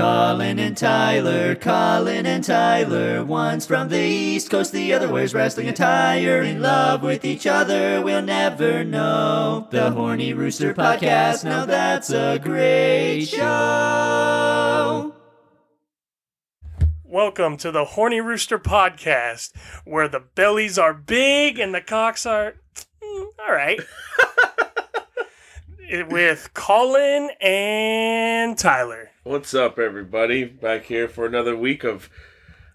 Colin and Tyler, one's from the East Coast, the other wears wrestling attire. In love with each other, we'll never know. The Horny Rooster Podcast, now that's a great show. Welcome to the Horny Rooster Podcast, where the bellies are big and the cocks are... all right. With Colin and Tyler. What's up, everybody? Back here for another week of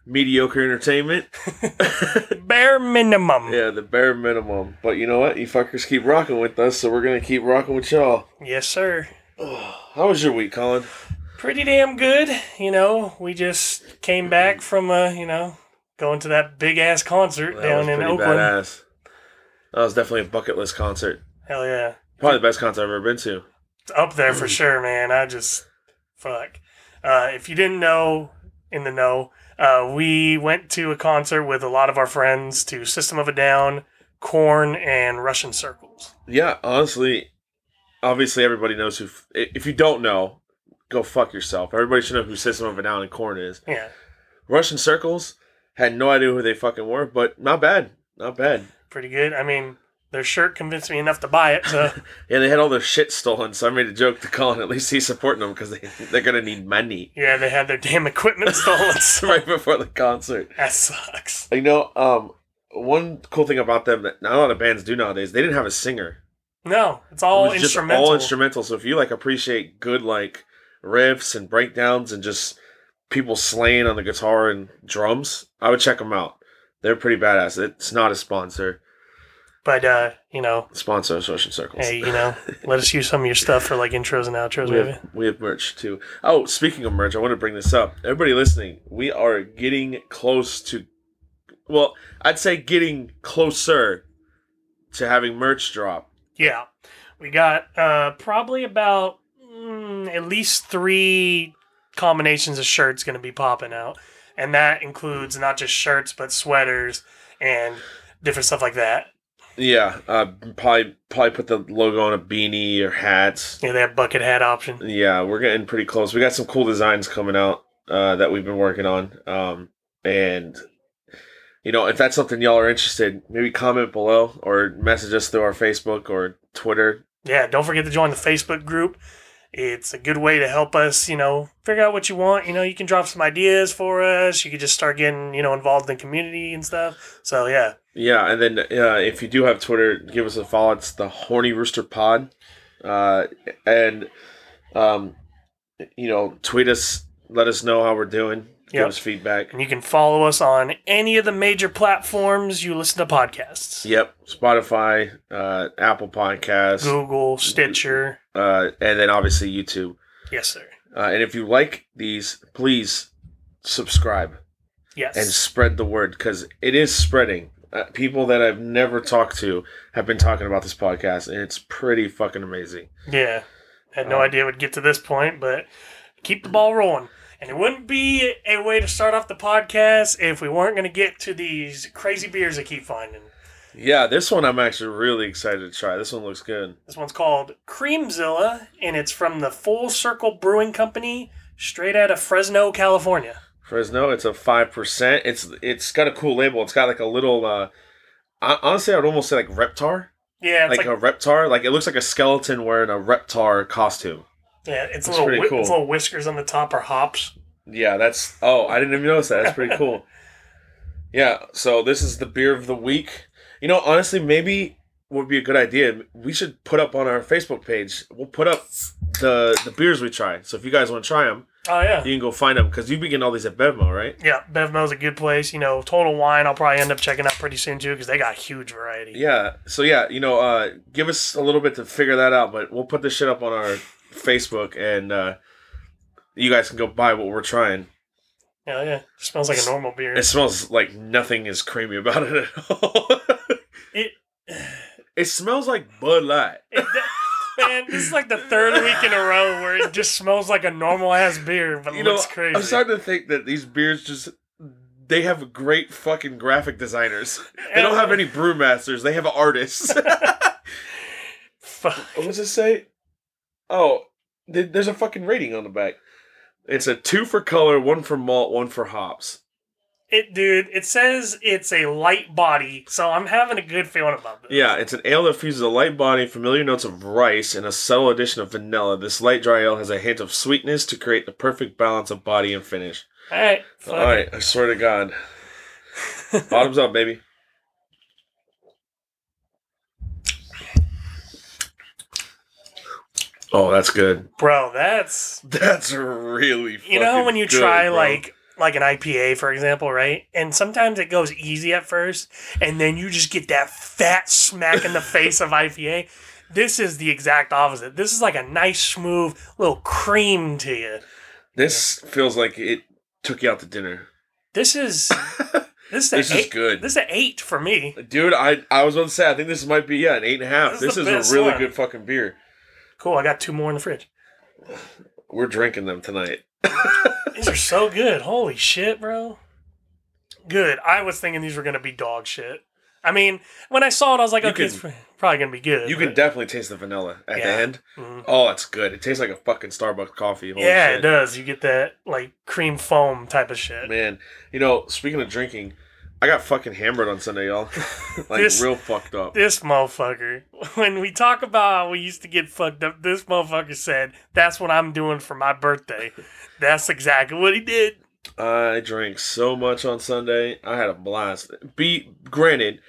mediocre entertainment. Bare minimum. Yeah, the bare minimum. But you know what? You fuckers keep rocking with us, so we're going to keep rocking with y'all. Yes, sir. Oh, how was your week, Colin? Pretty damn good. You know, we just came back from, going to that big-ass concert down in Oakland. Badass. That was definitely a bucket list concert. Hell yeah. Probably the best concert I've ever been to. Up there for sure, man. I just, fuck. If you didn't know, we went to a concert with a lot of our friends to System of a Down, Korn, and Russian Circles. Yeah, honestly, obviously everybody knows who, if you don't know, go fuck yourself. Everybody should know who System of a Down and Korn is. Yeah. Russian Circles, had no idea who they fucking were, but not bad. Not bad. Pretty good. I mean... their shirt convinced me enough to buy it. So. Yeah, they had all their shit stolen, so I made a joke to Colin. At least he's supporting them because they're going to need money. Yeah, they had their damn equipment stolen. Right before the concert. That sucks. You know, one cool thing about them that not a lot of bands do nowadays, they didn't have a singer. No, it's all instrumental. Just all instrumental, so if you appreciate good riffs and breakdowns and just people slaying on the guitar and drums, I would check them out. They're pretty badass. It's not a sponsor. But, sponsor Russian Circles. Hey, let us use some of your stuff for, intros and outros, maybe. We have merch, too. Oh, speaking of merch, I want to bring this up. Everybody listening, we are getting close to... well, I'd say getting closer to having merch drop. Yeah. We got probably about at least 3 combinations of shirts going to be popping out. And that includes not just shirts, but sweaters and different stuff like that. Yeah, probably put the logo on a beanie or hats. Yeah, that bucket hat option. Yeah, we're getting pretty close. We got some cool designs coming out that we've been working on. And, if that's something y'all are interested, maybe comment below or message us through our Facebook or Twitter. Yeah, don't forget to join the Facebook group. It's a good way to help us, figure out what you want. You can drop some ideas for us. You can just start getting, involved in community and stuff. So, yeah. Yeah, and then if you do have Twitter, give us a follow. It's the Horny Rooster Pod. Tweet us. Let us know how we're doing. Yep. Give us feedback. And you can follow us on any of the major platforms you listen to podcasts. Yep. Spotify, Apple Podcasts. Google, Stitcher. And then obviously YouTube. Yes, sir. And if you like these, please subscribe. Yes. And spread the word because it is spreading. People that I've never talked to have been talking about this podcast, and it's pretty fucking amazing. Yeah. Had no idea it would get to this point, but keep the ball rolling. And it wouldn't be a way to start off the podcast if we weren't going to get to these crazy beers I keep finding. Yeah, this one I'm actually really excited to try. This one looks good. This one's called Creamzilla, and it's from the Full Circle Brewing Company, straight out of Fresno, California. Fresno, it's a 5%. It's got a cool label. It's got a little, honestly, I would almost say Reptar. Yeah. It's a Reptar. It looks like a skeleton wearing a Reptar costume. Yeah, it's pretty cool. Its little whiskers on the top are hops. Yeah, I didn't even notice that. That's pretty cool. Yeah, so this is the beer of the week. Honestly, maybe would be a good idea. We should put up on our Facebook page. We'll put up the beers we try. So if you guys want to try them, oh yeah, you can go find them because you've been getting all these at BevMo, right? Yeah, BevMo's a good place. Total Wine, I'll probably end up checking out pretty soon too because they got a huge variety. Yeah, so yeah, give us a little bit to figure that out, but we'll put this shit up on our Facebook and you guys can go buy what we're trying. Hell yeah. It smells like a normal beer. It smells like nothing is creamy about it at all. It smells like Bud Light. Man, this is the third week in a row where it just smells like a normal-ass beer, but looks crazy. I'm starting to think that these beers they have great fucking graphic designers. They don't have any brewmasters. They have artists. Fuck. What does it say? Oh, there's a fucking rating on the back. It's a 2 for color, 1 for malt, 1 for hops. It says it's a light body, so I'm having a good feeling about this. Yeah, it's an ale that fuses a light body, familiar notes of rice, and a subtle addition of vanilla. This light dry ale has a hint of sweetness to create the perfect balance of body and finish. All right, I swear to God. Bottoms up, baby. Oh, that's good. Bro, that's really fucking good. You know when you try, bro, like an IPA, for example, right? And sometimes it goes easy at first, and then you just get that fat smack in the face of IPA. This is the exact opposite. This is like a nice, smooth little cream to you. This feels like it took you out to dinner. This is good. This is an 8 for me. Dude, I was about to say, I think this might be, an 8.5. This is a really good fucking beer. Cool, I got 2 more in the fridge. We're drinking them tonight. These are so good. Holy shit, bro. Good. I was thinking these were going to be dog shit. I mean, when I saw it, I was like, okay, it's probably going to be good. You can definitely taste the vanilla at the end. Mm-hmm. Oh, it's good. It tastes like a fucking Starbucks coffee. Holy shit. It does. You get that, cream foam type of shit. Man, speaking of drinking, I got fucking hammered on Sunday, y'all. Real fucked up. This motherfucker. When we talk about how we used to get fucked up, this motherfucker said, that's what I'm doing for my birthday. That's exactly what he did. I drank so much on Sunday. I had a blast. Granted,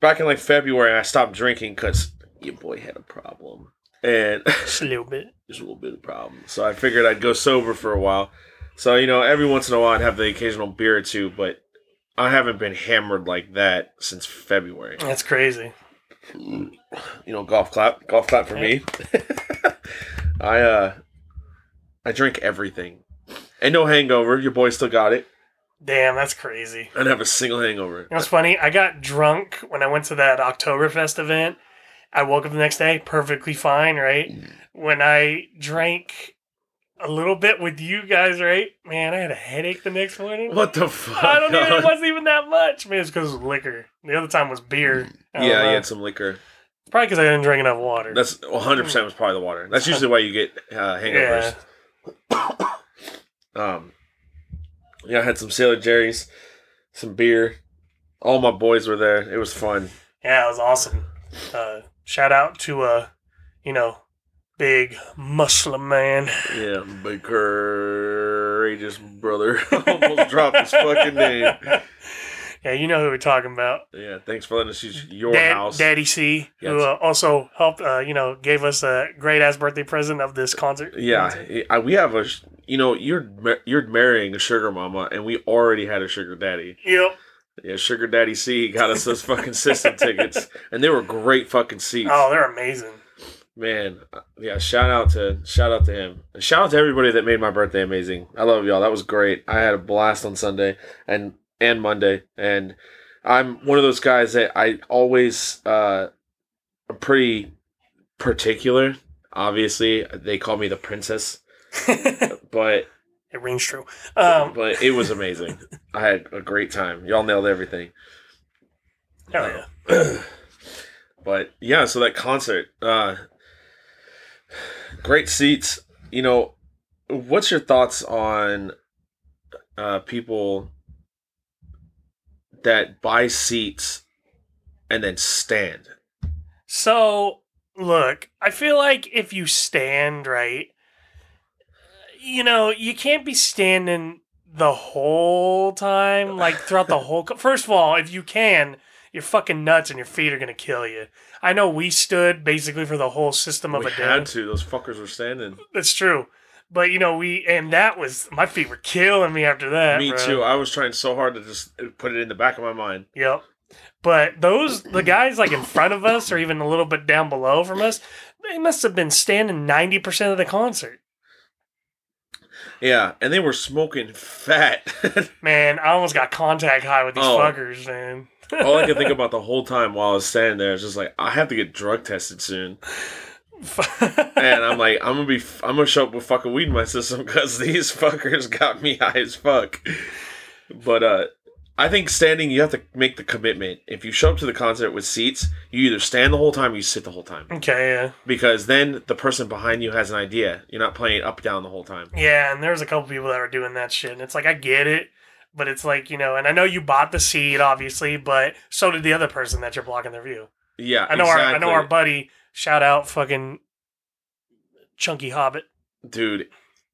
back in February, I stopped drinking because your boy had a problem. And just a little bit. Just a little bit of a problem. So I figured I'd go sober for a while. So, every once in a while, I'd have the occasional beer or two, but I haven't been hammered like that since February. That's crazy. Golf clap. Golf clap for me. I drink everything. And no hangover. Your boy still got it. Damn, that's crazy. I didn't have a single hangover. You know what's funny? I got drunk when I went to that Oktoberfest event. I woke up the next day perfectly fine, right? When I drank a little bit with you guys, right? Man, I had a headache the next morning. What the fuck? It wasn't even that much. Man, it's because it was liquor. The other time was beer. Yeah, you had some liquor. Probably because I didn't drink enough water. That's 100% was probably the water. That's usually why you get hangovers. Yeah. I had some Sailor Jerry's, some beer. All my boys were there. It was fun. Yeah, it was awesome. Shout out to, big muscle man. Yeah, big courageous brother. Almost dropped his fucking name. Yeah, you know who we're talking about. Yeah, thanks for letting us use your house. Daddy C, yes. Who also helped, gave us a great-ass birthday present of this concert. Yeah, we have a, you're marrying a sugar mama, and we already had a sugar daddy. Yep. Yeah, Sugar Daddy C got us those fucking system tickets, and they were great fucking seats. Oh, they're amazing. Man, yeah, shout out to him. And shout out to everybody that made my birthday amazing. I love y'all. That was great. I had a blast on Sunday and Monday. And I'm one of those guys that I always am pretty particular. Obviously, they call me the princess. But it rings true. But it was amazing. I had a great time. Y'all nailed everything. Hell yeah. But yeah, so that concert. Great seats. What's your thoughts on people that buy seats and then stand? So, look, I feel like if you stand, right, you can't be standing the whole time, throughout the whole... First of all, if you can... You're fucking nuts and your feet are going to kill you. I know we stood basically for the whole System of a Down. We had to. Those fuckers were standing. That's true. But, my feet were killing me after that. Me too. I was trying so hard to just put it in the back of my mind. Yep. But the guys in front of us or even a little bit down below from us, they must have been standing 90% of the concert. Yeah, and they were smoking fat. Man, I almost got contact high with these fuckers, man. All I could think about the whole time while I was standing there is just I have to get drug tested soon. And I'm I'm going to show up with fucking weed in my system because these fuckers got me high as fuck. But I think standing, you have to make the commitment. If you show up to the concert with seats, you either stand the whole time or you sit the whole time. Okay, yeah. Because then the person behind you has an idea. You're not playing up down the whole time. Yeah, and there was a couple people that were doing that shit. And it's like, I get it. But it's like, you know, and I know you bought the seat, obviously, but so did the other person that you're blocking their view. Yeah, I know exactly. I know our buddy, shout out fucking Chunky Hobbit. Dude,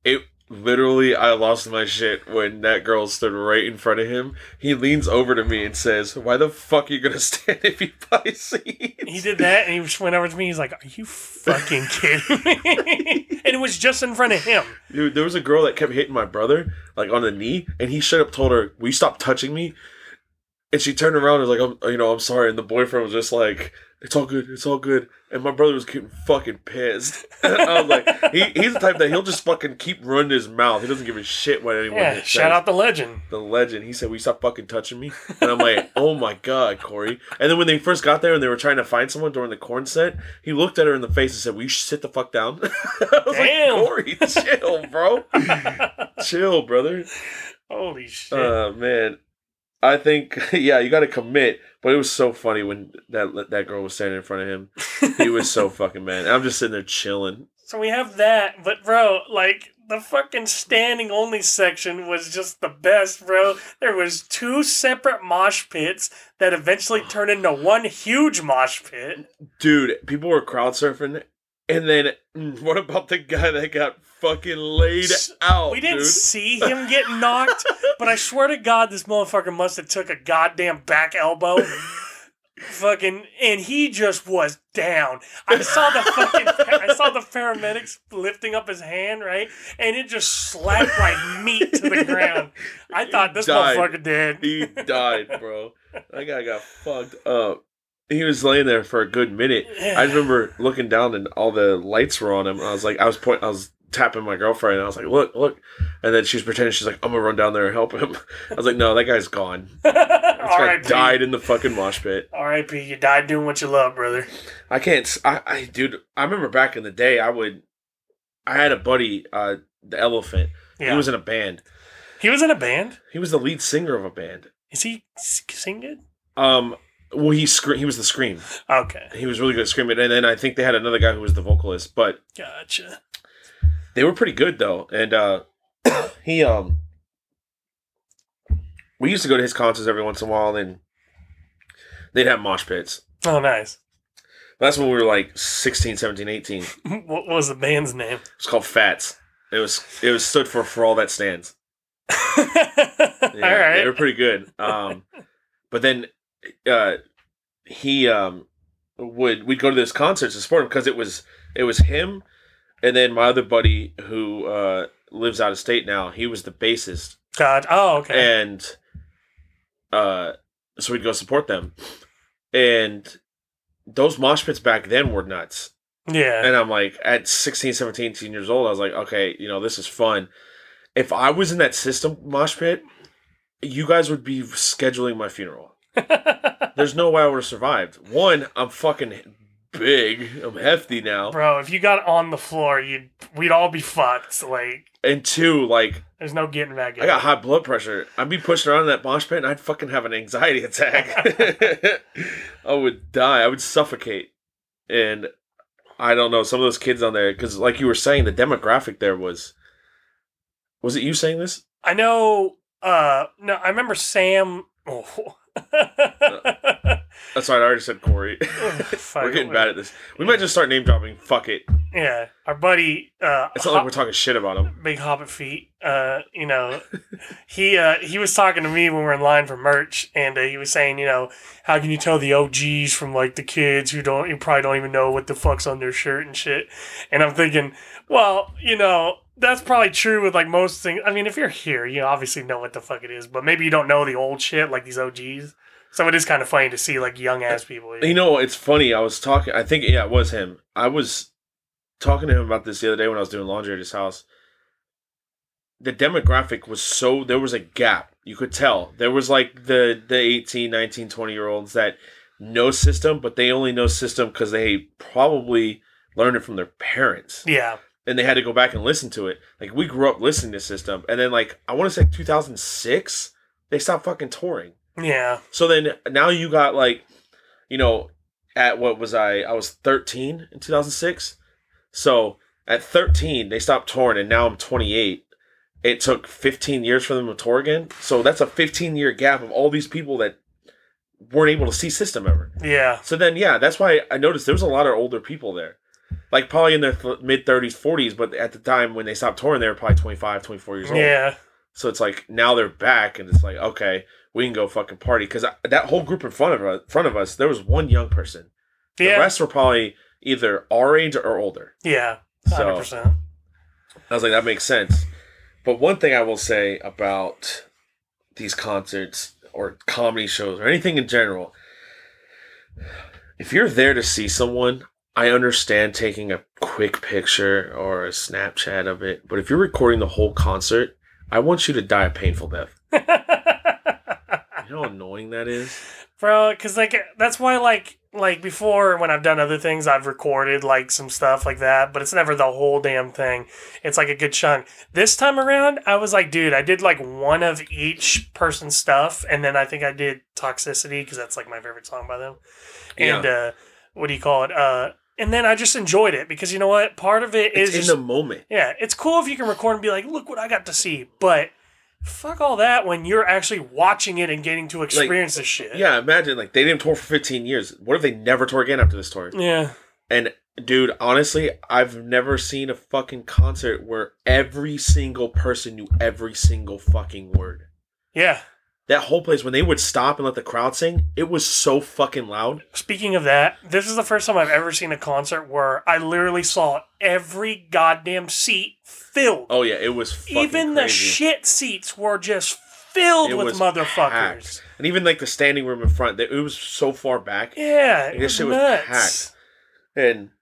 it... Literally, I lost my shit when that girl stood right in front of him. He leans over to me and says, "Why the fuck are you gonna stand if you buy seats?" He did that, and he just went over to me. He's like, "Are you fucking kidding me?" And it was just in front of him. Dude, there was a girl that kept hitting my brother, like on the knee, and he straight up told her, "Will you stop touching me?" And she turned around and was like, I'm sorry." And the boyfriend was just like, "It's all good. It's all good." And my brother was getting fucking pissed. I was like, he's the type that he'll just fucking keep running his mouth. He doesn't give a shit what anyone says. Shout out the legend. The legend. He said, "Will you stop fucking touching me?" And I'm like, "Oh my God, Corey." And then when they first got there and they were trying to find someone during the Korn set, he looked at her in the face and said, "Will you sit the fuck down?" I was like, "Corey, chill, bro." Chill, brother. Holy shit. Oh, man. I think, yeah, you got to commit. But it was so funny when that girl was standing in front of him. He was so fucking mad. I'm just sitting there chilling. So we have that. But, bro, like, the fucking standing only section was just the best, bro. There was two separate mosh pits that eventually turned into one huge mosh pit. Dude, people were crowd surfing. And then, what about the guy that got fucking laid out? We didn't see him get knocked, but I swear to God, this motherfucker must have took a goddamn back elbow. Fucking, and he just was down. I saw the paramedics lifting up his hand, right? And it just slapped like meat to the ground. I thought this motherfucker dead. He died, bro. That guy got fucked up. He was laying there for a good minute. Yeah. I remember looking down and all the lights were on him. And I was like, I was tapping my girlfriend. And I was like, look. And then she was pretending. She's like, "I'm going to run down there and help him." I was like, "No, that guy's gone." This guy died in the fucking mosh pit. R.I.P. You died doing what you love, brother. I can't. Dude, I remember back in the day, I had a buddy, the Elephant. Yeah. He was in a band. He was in a band? He was the lead singer of a band. Is he singing? Well, he was the Scream. Okay. He was really good at screaming. And then I think they had another guy who was the vocalist. But gotcha. They were pretty good, though. And we used to go to his concerts every once in a while, and they'd have mosh pits. Oh, nice. That's when we were like 16, 17, 18. What was the band's name? It was called Fats. It was stood for All That Stands. Yeah, all right. They were pretty good. But then... we'd go to those concerts and support him because it was him, and then my other buddy who lives out of state now. He was the bassist. God, oh okay. And so we'd go support them, and those mosh pits back then were nuts. Yeah, and I'm like at 16, 17, 18 years old, I was like, okay, this is fun. If I was in that System mosh pit, you guys would be scheduling my funeral. There's no way I would have survived. One, I'm fucking big. I'm hefty now. Bro, if you got on the floor, we'd all be fucked. Like, and two, like... There's no getting back in. I got high blood pressure. I'd be pushing around in that mosh pit, and I'd fucking have an anxiety attack. I would die. I would suffocate. And I don't know, some of those kids on there... Because like you were saying, the demographic there was... Was it you saying this? I know... No, I remember Sam... Oh... That's right, I already said Corey. We're getting bad at this. We might just start name dropping. Fuck it. Yeah, our buddy. It's not like we're talking shit about him. Big Hobbit Feet. He was talking to me when we were in line for merch, and he was saying, how can you tell the OGs from like the kids who probably don't even know what the fuck's on their shirt and shit. And I'm thinking, well, that's probably true with, like, most things. I mean, if you're here, you obviously know what the fuck it is. But maybe you don't know the old shit, like these OGs. So it is kind of funny to see, like, young-ass people here. It's funny. I was talking... I think, yeah, it was him. I was talking to him about this the other day when I was doing laundry at his house. The demographic was so... There was a gap. You could tell. There was, like, the 18, 19, 20-year-olds that know System, but they only know System because they probably learned it from their parents. Yeah. And they had to go back and listen to it. Like, we grew up listening to System. And then, like, I want to say 2006, They stopped fucking touring. Yeah. So then now you got like, you know, at what was I was 13 in 2006. So at 13, they stopped touring, and now I'm 28. It took 15 years for them to tour again. So that's a 15-year gap of all these people that weren't able to see System ever. Yeah. So then, yeah, that's why I noticed there was a lot of older people there. Like, probably in their mid-30s, 40s, but at the time when they stopped touring, they were probably 25, 24 years old. Yeah. So it's like, now they're back, and it's like, okay, we can go fucking party. Because that whole group in front of us, there was one young person. Yeah. The rest were probably either our age or older. Yeah, 100%. So I was like, that makes sense. But one thing I will say about these concerts or comedy shows or anything in general, if you're there to see someone, I understand taking a quick picture or a Snapchat of it, but if you're recording the whole concert, I want you to die a painful death. You know how annoying that is? Bro, because, like, that's why, like before, when I've done other things, I've recorded, like, some stuff like that, but it's never the whole damn thing. It's, like, a good chunk. This time around, I was like, dude, I did, like, one of each person's stuff, and then I think I did Toxicity, because that's, like, my favorite song by them. And, what do you call it? And then I just enjoyed it because, you know what? Part of it is... It's just, in the moment. Yeah. It's cool if you can record and be like, look what I got to see. But fuck all that when you're actually watching it and getting to experience this shit. Yeah. Imagine, like, they didn't tour for 15 years. What if they never tour again after this tour? Yeah. And, dude, honestly, I've never seen a fucking concert where every single person knew every single fucking word. Yeah. That whole place, when they would stop and let the crowd sing, it was so fucking loud. Speaking of that, this is the first time I've ever seen a concert where I literally saw every goddamn seat filled. Oh, yeah, it was fucking even crazy. The shit seats were just filled with motherfuckers. Packed. And even, like, the standing room in front, it was so far back. Yeah, it was nuts. Shit was packed.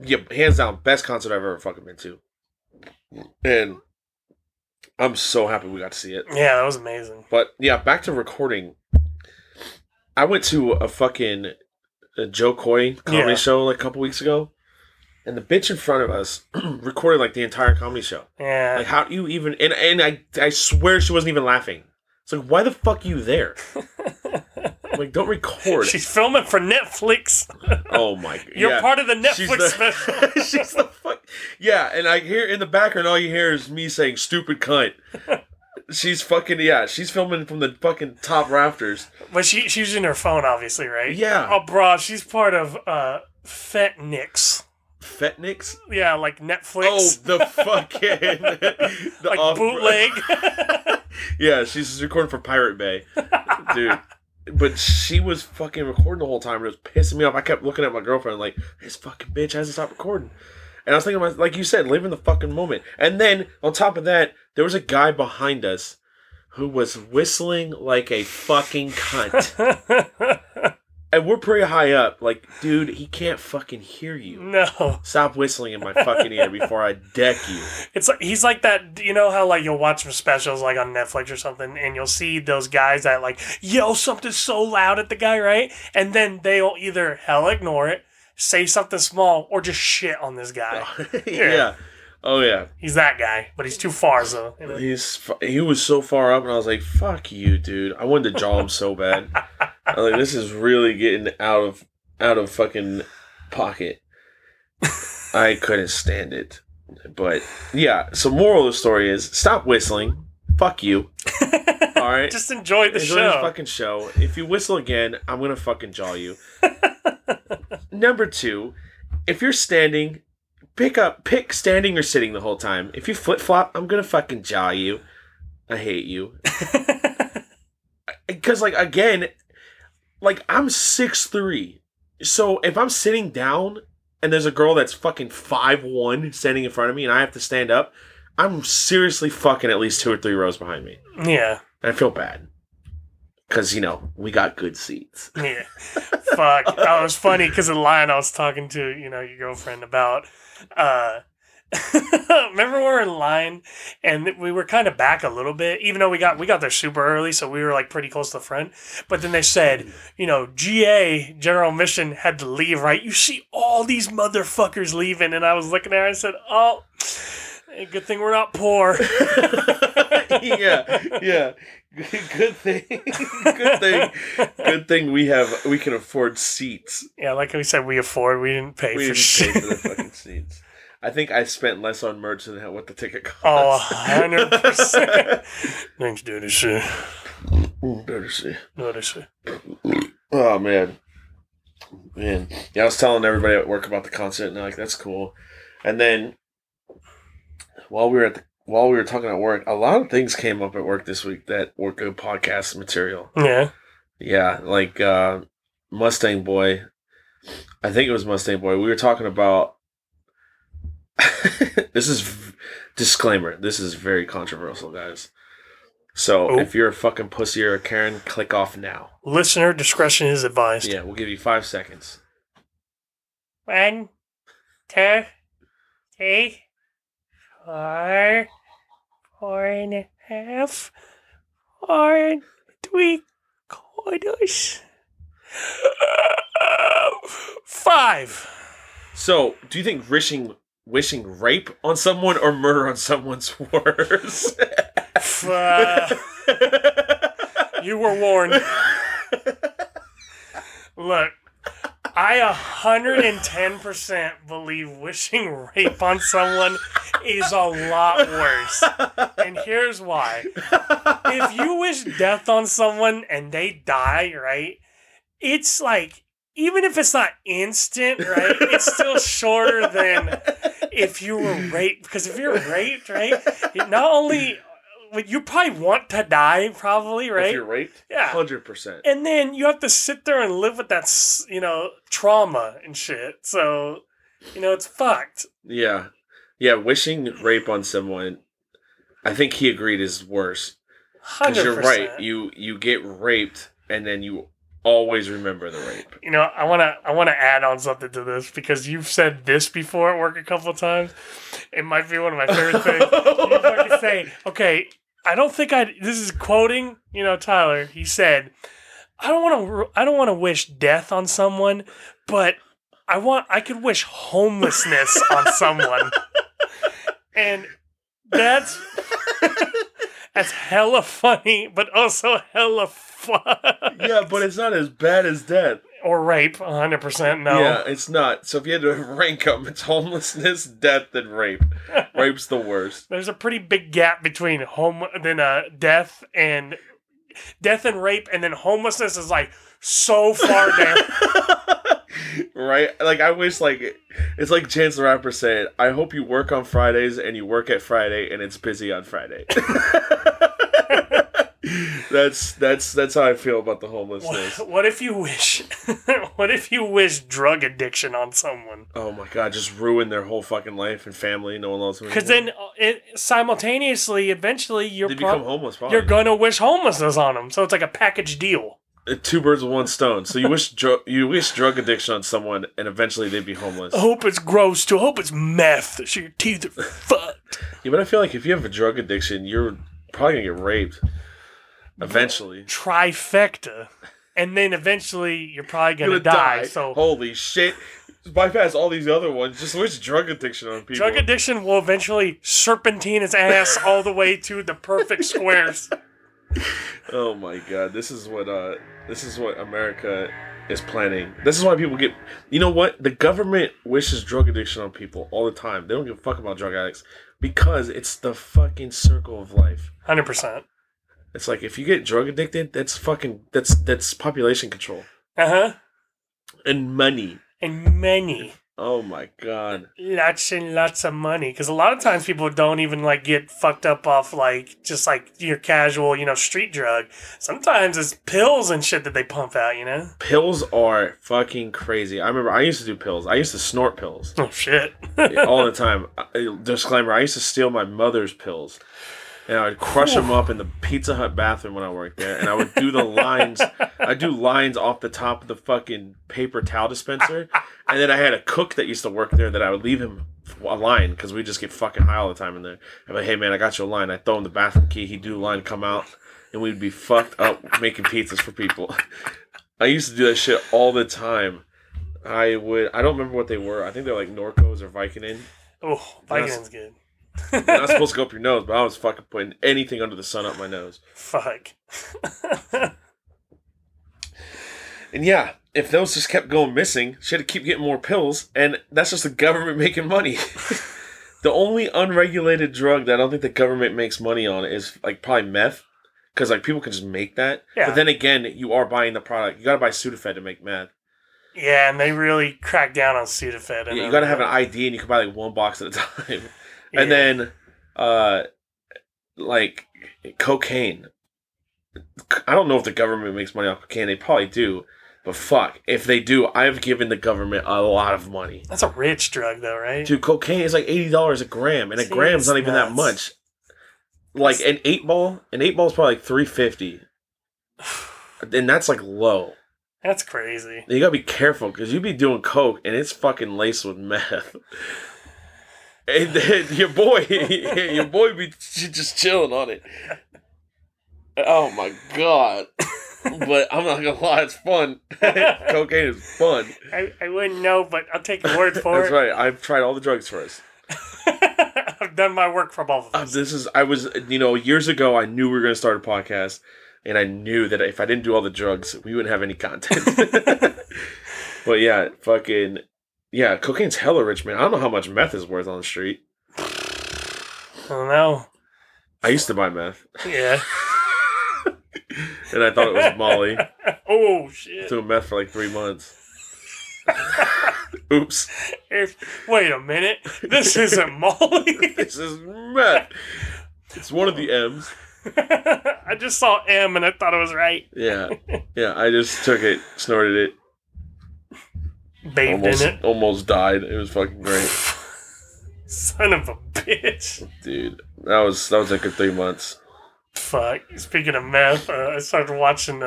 And, yeah, hands down, best concert I've ever fucking been to. And I'm so happy we got to see it. Yeah, that was amazing. But, yeah, back to recording. I went to a fucking Joe Coy comedy show like a couple weeks ago, and the bitch in front of us recorded like the entire comedy show. Yeah. Like, how do you even... And I swear she wasn't even laughing. It's like, why the fuck are you there? Like, don't record. She's filming for Netflix. Oh, my God. You're part of the Netflix special. She's the fuck. Yeah, and I hear in the background, all you hear is me saying, stupid cunt. She's fucking, she's filming from the fucking top rafters. But she's in her phone, obviously, right? Yeah. Oh, bro, she's part of FetNix. FetNix? Yeah, like Netflix. Oh, the fucking... like bootleg. Yeah, she's recording for Pirate Bay. Dude. But she was fucking recording the whole time, and it was pissing me off. I kept looking at my girlfriend like, this fucking bitch hasn't stopped recording. And I was thinking, like you said, live in the fucking moment. And then, on top of that, there was a guy behind us who was whistling like a fucking cunt. And we're pretty high up. Like, dude, he can't fucking hear you. No. Stop whistling in my fucking ear before I deck you. It's like, he's like that, you know how like you'll watch some specials like on Netflix or something, and you'll see those guys that like yell something so loud at the guy, right? And then they'll either hell ignore it, say something small, or just shit on this guy. Yeah. Oh, yeah. He's that guy, but he's too far, so. You know? He was so far up, and I was like, fuck you, dude. I wanted to jaw him so bad. I was like, this is really getting out of fucking pocket. I couldn't stand it. But, yeah, so moral of the story is, stop whistling. Fuck you. All right? Just enjoy the show. Enjoy the fucking show. If you whistle again, I'm going to fucking jaw you. Number 2, if you're standing... Pick standing or sitting the whole time. If you flip-flop, I'm going to fucking jaw you. I hate you. Because, like, again, like, I'm 6'3". So if I'm sitting down and there's a girl that's fucking 5'1" standing in front of me and I have to stand up, I'm seriously fucking at least 2 or 3 rows behind me. Yeah. And I feel bad. Because, you know, we got good seats. Yeah. Fuck. That was funny because in line I was talking to, you know, your girlfriend about... remember we were in line and we were kind of back a little bit, even though we got there super early, so we were like pretty close to the front. But then they said, you know, GA, General Admission, had to leave, right? You see all these motherfuckers leaving, and I was looking at her and I said, oh, Hey, good thing we're not poor. Yeah. Good thing we can afford seats. Yeah, like we said, we didn't pay for shit. We didn't pay for the fucking seats. I think I spent less on merch than what the ticket cost. Oh, 100%. Thanks, dirty shit. Dirty shit. Oh, man. Yeah, I was telling everybody at work about the concert, and they're like, that's cool. And then, while we were talking at work, a lot of things came up at work this week that were good podcast material. Yeah. Yeah, like Mustang Boy. I think it was Mustang Boy. We were talking about... This is... Disclaimer. This is very controversial, guys. So, if you're a fucking pussy or a Karen, click off now. Listener discretion is advised. Yeah, we'll give you 5 seconds. 1, 2, 3, 4... 4.5, 4.75, 5. So, do you think wishing rape on someone or murder on someone's worse? You were warned. Look, I 110% believe wishing rape on someone is a lot worse. And here's why. If you wish death on someone and they die, right? It's like, even if it's not instant, right? It's still shorter than if you were raped. Because if you're raped, right? Not only... You probably want to die, probably, right? If you're raped? Yeah. 100%. And then you have to sit there and live with that, trauma and shit. So, it's fucked. Yeah. Yeah, wishing rape on someone, I think he agreed, is worse. 100%. Because you're right. You get raped, and then you always remember the rape. I wanna add on something to this, because you've said this before at work a couple of times. It might be one of my favorite things. You fucking say, okay, this is quoting, Tyler. He said, I don't wanna wish death on someone, but I could wish homelessness on someone. And that's hella funny, but also hella fucked. Yeah, but it's not as bad as death. Or rape, 100%, no. Yeah, it's not. So if you had to rank them, it's homelessness, death, and rape. Rape's the worst. There's a pretty big gap between death and rape, and then homelessness is like so far down. Right? Like, I wish, like, it's like Chance the Rapper said, I hope you work on Fridays and you work at Friday and it's busy on Friday. That's how I feel about the homelessness. What if you wish drug addiction on someone? Oh my God, just ruin their whole fucking life and family. No one loves them. Because then, simultaneously, eventually, become homeless. Probably. You're gonna wish homelessness on them. So it's like a package deal. 2 birds with 1 stone. So you wish drug addiction on someone, and eventually they'd be homeless. I hope it's gross too. I hope it's meth. So your teeth are fucked. Yeah, but I feel like if you have a drug addiction, you're probably gonna get raped. Eventually. Trifecta. And then eventually you're probably going to die. So holy shit. Bypass all these other ones. Just wish drug addiction on people. Drug addiction will eventually serpentine its ass all the way to the perfect squares. Oh my God. This is what America is planning. This is why people get... You know what? The government wishes drug addiction on people all the time. They don't give a fuck about drug addicts. Because it's the fucking circle of life. 100%. It's like, if you get drug addicted, that's population control. Uh-huh. And money. Oh, my God. Lots and lots of money. Because a lot of times people don't even, like, get fucked up off, like, just, like, your casual, street drug. Sometimes it's pills and shit that they pump out, Pills are fucking crazy. I remember I used to do pills. I used to snort pills. Oh, shit. All the time. Disclaimer, I used to steal my mother's pills. And I would crush them up in the Pizza Hut bathroom when I worked there. And I would do the lines. I'd do lines off the top of the fucking paper towel dispenser. And then I had a cook that used to work there that I would leave him a line. Because we just get fucking high all the time in there. I'm like, hey, man, I got you a line. I'd throw him the bathroom key. He'd do a line, come out. And we'd be fucked up making pizzas for people. I used to do that shit all the time. I don't remember what they were. I think they were like Norco's or Vicodin. Oh, Vicodin's good. You're not supposed to go up your nose, but I was fucking putting anything under the sun up my nose. Fuck. And yeah, if those just kept going missing, she had to keep getting more pills, and that's just the government making money. The only unregulated drug that I don't think the government makes money on is like probably meth, because like people can just make that. Yeah. But then again, you are buying the product. You got to buy Sudafed to make meth. Yeah, and they really crack down on Sudafed. And yeah, you got to have an ID, and you can buy like one box at a time. Yeah. And then, like cocaine. I don't know if the government makes money off cocaine. They probably do. But fuck, if they do, I've given the government a lot of money. That's a rich drug, though, right? Dude, cocaine is like $80 a gram, and a gram's not even that much. Like an eight ball is probably like $3.50, and that's like low. That's crazy. You gotta be careful because you be doing coke, and it's fucking laced with meth. And then your boy be just chilling on it. Oh my god. But I'm not gonna lie, it's fun. Cocaine is fun. I wouldn't know, but I'll take your word for it. That's right. I've tried all the drugs first. I've done my work from all of them. Years ago, I knew we were gonna start a podcast, and I knew that if I didn't do all the drugs, we wouldn't have any content. But yeah, cocaine's hella rich, man. I don't know how much meth is worth on the street. I don't know. I used to buy meth. Yeah. And I thought it was Molly. Oh, shit. I threw meth for like 3 months. Oops. Wait a minute. This isn't Molly. This is meth. It's one of the M's. I just saw M and I thought it was right. Yeah. Yeah, I just took it, snorted it. Bathed in it. Almost died. It was fucking great. Son of a bitch. Dude, that was like a 3 months. Fuck. Speaking of meth, I started watching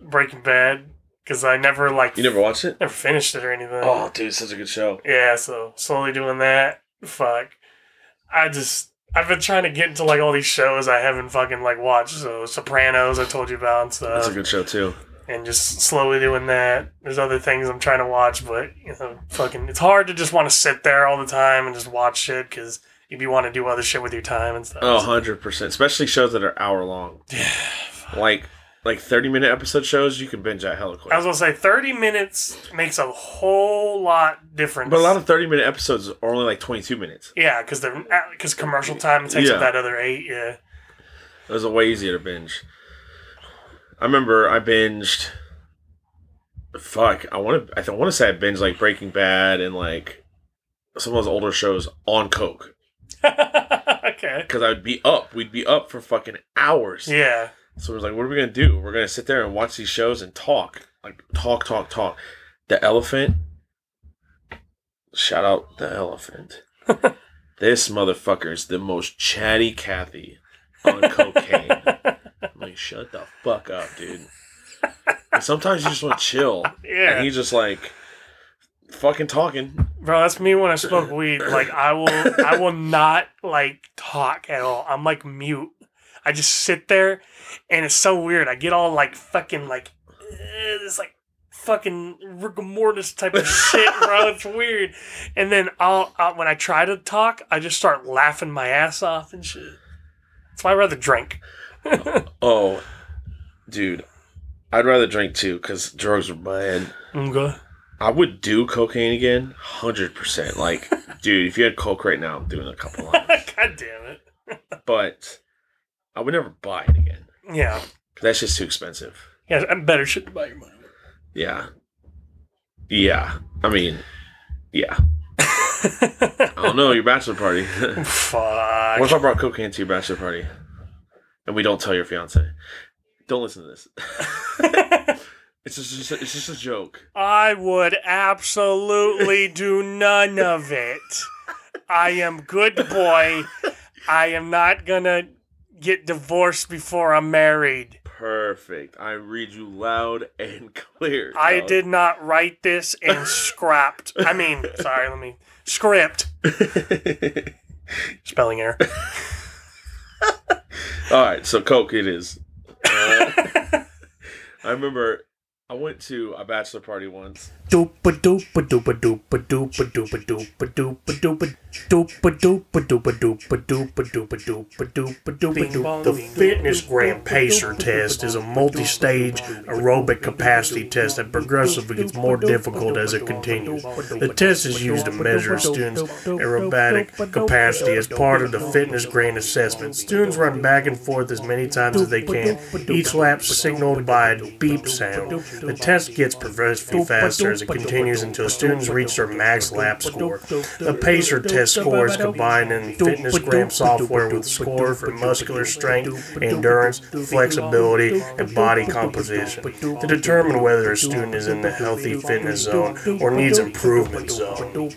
Breaking Bad because I never liked. You never watched it? Never finished it or anything. Oh, dude, it's such a good show. Yeah, so slowly doing that. Fuck. I've been trying to get into like all these shows I haven't fucking like watched. So Sopranos, I told you about and stuff. That's a good show too. And just slowly doing that. There's other things I'm trying to watch, but you know, fucking, it's hard to just want to sit there all the time and just watch shit because. If you want to do other shit with your time and stuff. Oh, 100%. Especially shows that are hour long. Yeah. Like 30-minute episode shows, you can binge out hella quick. I was going to say, 30 minutes makes a whole lot difference. But a lot of 30-minute episodes are only like 22 minutes. Yeah, because commercial time takes up that other 8, yeah. It was way easier to binge. I remember I binged... Fuck, I want to say I binged like Breaking Bad and like some of those older shows on coke. Okay. Because I would be up. We'd be up for fucking hours. Yeah. So I was like, what are we going to do? We're going to sit there and watch these shows and talk. Like, talk. The Elephant. Shout out The Elephant. This motherfucker is the most chatty Cathy on cocaine. I'm like, shut the fuck up, dude. And sometimes you just want to chill. Yeah. And he's just like... fucking talking, bro. That's me when I smoke weed. Like I will not like talk at all. I'm like mute. I just sit there, and it's so weird. I get all like fucking like this like fucking rigor mortis type of shit, bro. It's weird. And then I'll when I try to talk, I just start laughing my ass off and shit. That's why I'd rather drink. Oh, dude, I'd rather drink too because drugs are bad. Okay. I would do cocaine again, 100%. Like, dude, if you had coke right now, I'm doing a couple lines. God damn it. But I would never buy it again. Yeah. That's just too expensive. Yeah, I'm better shit to buy your money. Yeah. Yeah. I mean, yeah. I don't know, your bachelor party. Fuck. What if I brought cocaine to your bachelor party? And we don't tell your fiance. Don't listen to this. It's just a joke. I would absolutely do none of it. I am good boy. I am not going to get divorced before I'm married. Perfect. I read you loud and clear. Dog. I did not write this and script. Spelling error. All right, so coke it is. I remember... I went to a bachelor party once. The FitnessGram PACER test is a multi-stage aerobic capacity test that progressively gets more difficult as it continues. The test is used to measure students' aerobic capacity as part of the FitnessGram assessment. Students run back and forth as many times as they can, each lap signaled by a beep sound. The test gets progressively faster as it continues until students reach their max lap score. The PACER test score is combined in FitnessGram software with score for muscular strength, endurance, flexibility, and body composition to determine whether a student is in the healthy fitness zone or needs improvement zone. The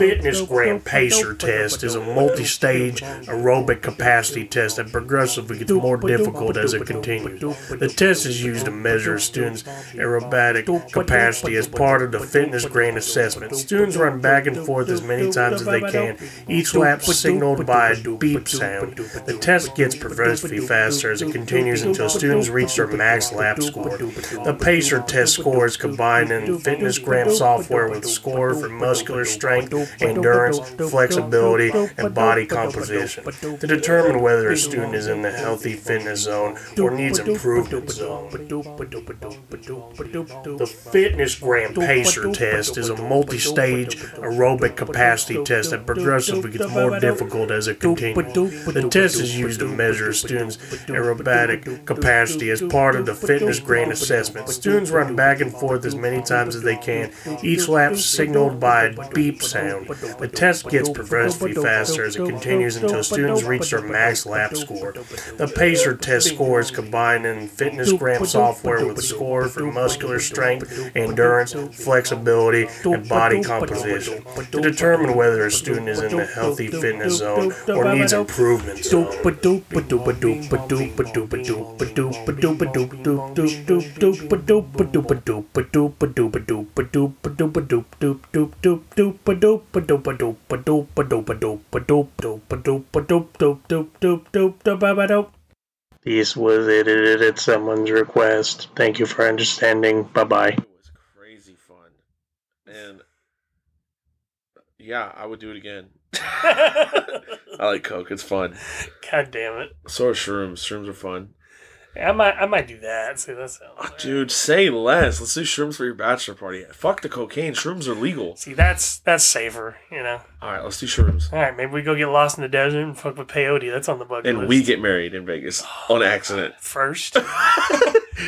FitnessGram PACER test is a multi-stage aerobic capacity test that progressively gets more difficult as it continues. The test is used to measure students' aerobic capacity as part of the FitnessGram assessment. Students run back and forth as many times as they can, each lap signaled by a beep sound. The test gets progressively faster as it continues until students reach their max lap score. The PACER test score is combined in FitnessGram software with score for muscular strength, endurance, flexibility, and body composition to determine whether a student is in the healthy fitness zone or needs improvement zone. The FitnessGram PACER test is a multi-stage aerobic capacity test that progressively gets more difficult as it continues. The test is used to measure students' aerobic capacity as part of the FitnessGram assessment. Students run back and forth as many times as they can, each lap signaled by a beep sound. The test gets progressively faster as it continues until students reach their max lap score. The PACER test score is combined in FitnessGram software with score for muscular strength, endurance, flexibility, and body composition to determine whether a student is in the healthy fitness zone or needs improvement zone. This was edited at someone's request. Thank you for understanding. Bye-bye. It was crazy fun. And yeah, I would do it again. I like Coke. It's fun. God damn it. So are shrooms. Shrooms are fun. Yeah, I might do that. See, that sounds dude, say less. Let's do shrooms for your bachelor party. Fuck the cocaine. Shrooms are legal. See, that's safer, you know. All right, let's do shrooms. All right, maybe we go get lost in the desert and fuck with peyote. That's on the bucket list. And we get married in Vegas on accident. First.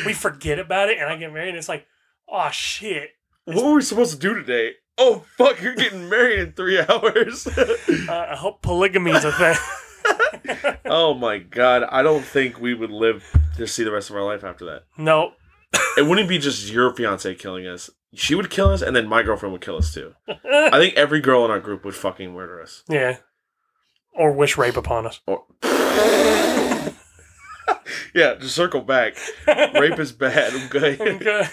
We forget about it, and I get married, and it's like, oh, shit. What were we supposed to do today? Oh, fuck, you're getting married in 3 hours. I hope polygamy is a thing. Oh my god, I don't think we would live to see the rest of our life after that. No. It wouldn't be just your fiance killing us. She would kill us, and then my girlfriend would kill us too. I think every girl in our group would fucking murder us. Yeah. Or wish rape upon us. Or... Yeah, just circle back. Rape is bad. I'm good. I'm good.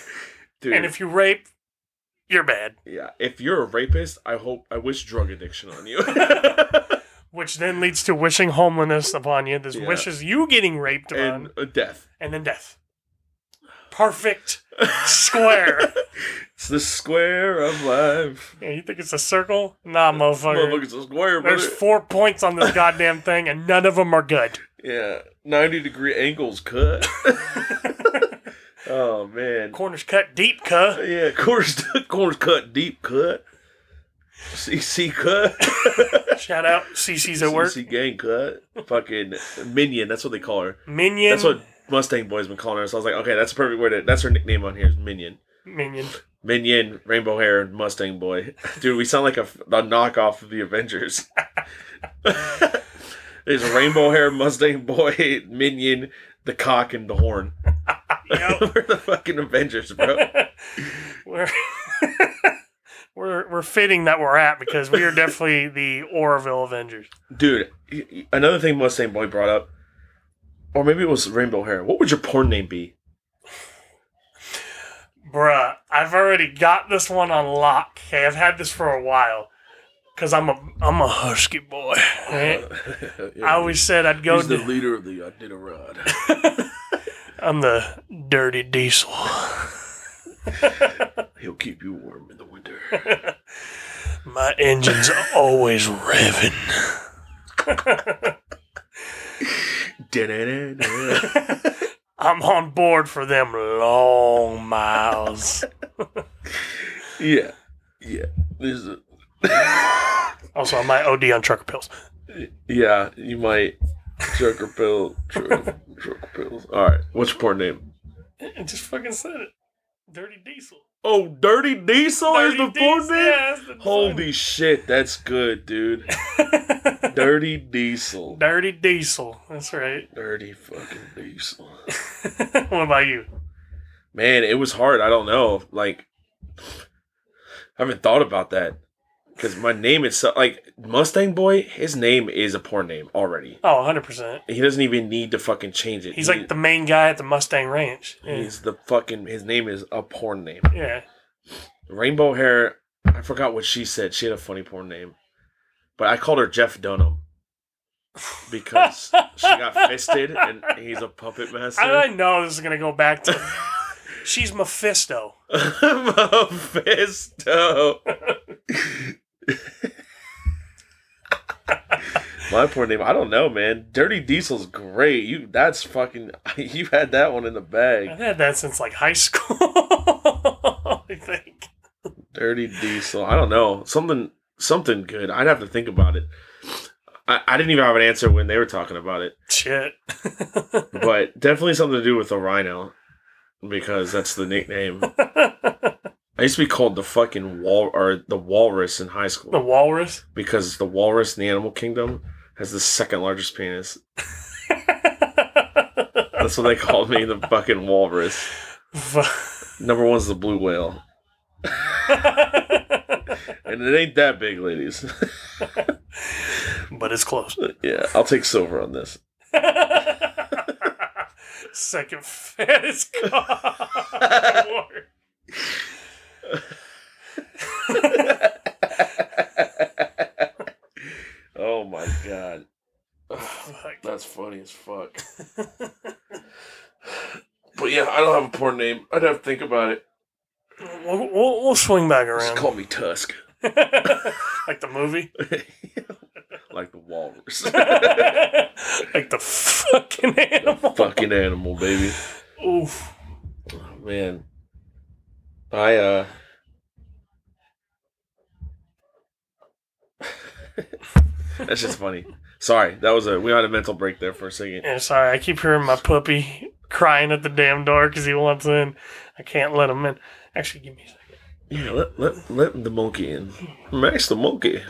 Dude. And if you rape, you're bad. Yeah. If you're a rapist, I wish drug addiction on you. Which then leads to wishing homelessness upon you. This wishes you getting raped upon. And death. And then death. Perfect square. It's the square of life. Yeah, you think it's a circle? Nah, motherfucker. It's a square, brother. There's 4 points on this goddamn thing, and none of them are good. Yeah. 90-degree angles cut. Oh, man. Corners cut deep cut. Yeah, corners cut deep cut. CC cut. Shout out CC's at work. CC gang cut. Fucking Minion. That's what they call her. Minion. That's what Mustang Boy's been calling her. So I was like, okay, that's a perfect word. That's her nickname on here is Minion. Minion. Minion, Rainbow Hair, Mustang Boy. Dude, we sound like a knockoff of the Avengers. There's Rainbow Hair, Mustang Boy, Minion, the cock, and the horn. We're the fucking Avengers, bro. We're fitting that we're at because we are definitely the Oroville Avengers. Dude, another thing Mustang Boy brought up, or maybe it was Rainbow Hair. What would your porn name be? Bruh, I've already got this one on lock. Okay, I've had this for a while because I'm a husky boy. Right? Yeah, I always said I'd go. He's the leader of the Iditarod. I'm the Dirty Diesel. He'll keep you warm in the winter. My engine's always revving. I'm on board for them long miles. Yeah. Yeah. This is also, I might OD on trucker pills. Yeah, you might. Trucker pill. Trucker pills. All right. What's your porn name? I just fucking said it. Dirty Diesel. Oh, Dirty Diesel is the porn name? Yeah, holy shit. That's good, dude. Dirty Diesel. Dirty Diesel. That's right. Dirty fucking Diesel. What about you? Man, it was hard. I don't know. Like, I haven't thought about that. Because my name is... Like, Mustang Boy, his name is a porn name already. Oh, 100%. He doesn't even need to fucking change it. He's like the main guy at the Mustang Ranch. Yeah. He's the fucking... His name is a porn name. Yeah. Rainbow Hair, I forgot what she said. She had a funny porn name. But I called her Jeff Dunham. Because she got fisted and he's a puppet master. I know this is going to go back to... She's Mephisto. Mephisto. My poor name, I don't know, man. Dirty Diesel's great. That's fucking. You had that one in the bag. I've had that since like high school. I think. Dirty Diesel. I don't know. Something good. I'd have to think about it. I didn't even have an answer when they were talking about it. Shit. But definitely something to do with the rhino, because that's the nickname. I used to be called the fucking the walrus in high school. The walrus? Because the walrus in the animal kingdom has the second largest penis. That's what they called me, the fucking walrus. Number one's the blue whale. And it ain't that big, ladies. But it's close. Yeah, I'll take silver on this. Second fattest cock. Oh my god. Oh, that's funny as fuck. But yeah, I don't have a porn name. I'd have to think about it. We'll swing back around. Just call me Tusk. Like the movie? Like the walrus. Like the fucking animal. The fucking animal, baby. Oof. Oh, man. That's just funny. Sorry, we had a mental break there for a second. Yeah, sorry, I keep hearing my puppy crying at the damn door because he wants in. I can't let him in. Actually, give me a second. Yeah, let the monkey in. Max the monkey.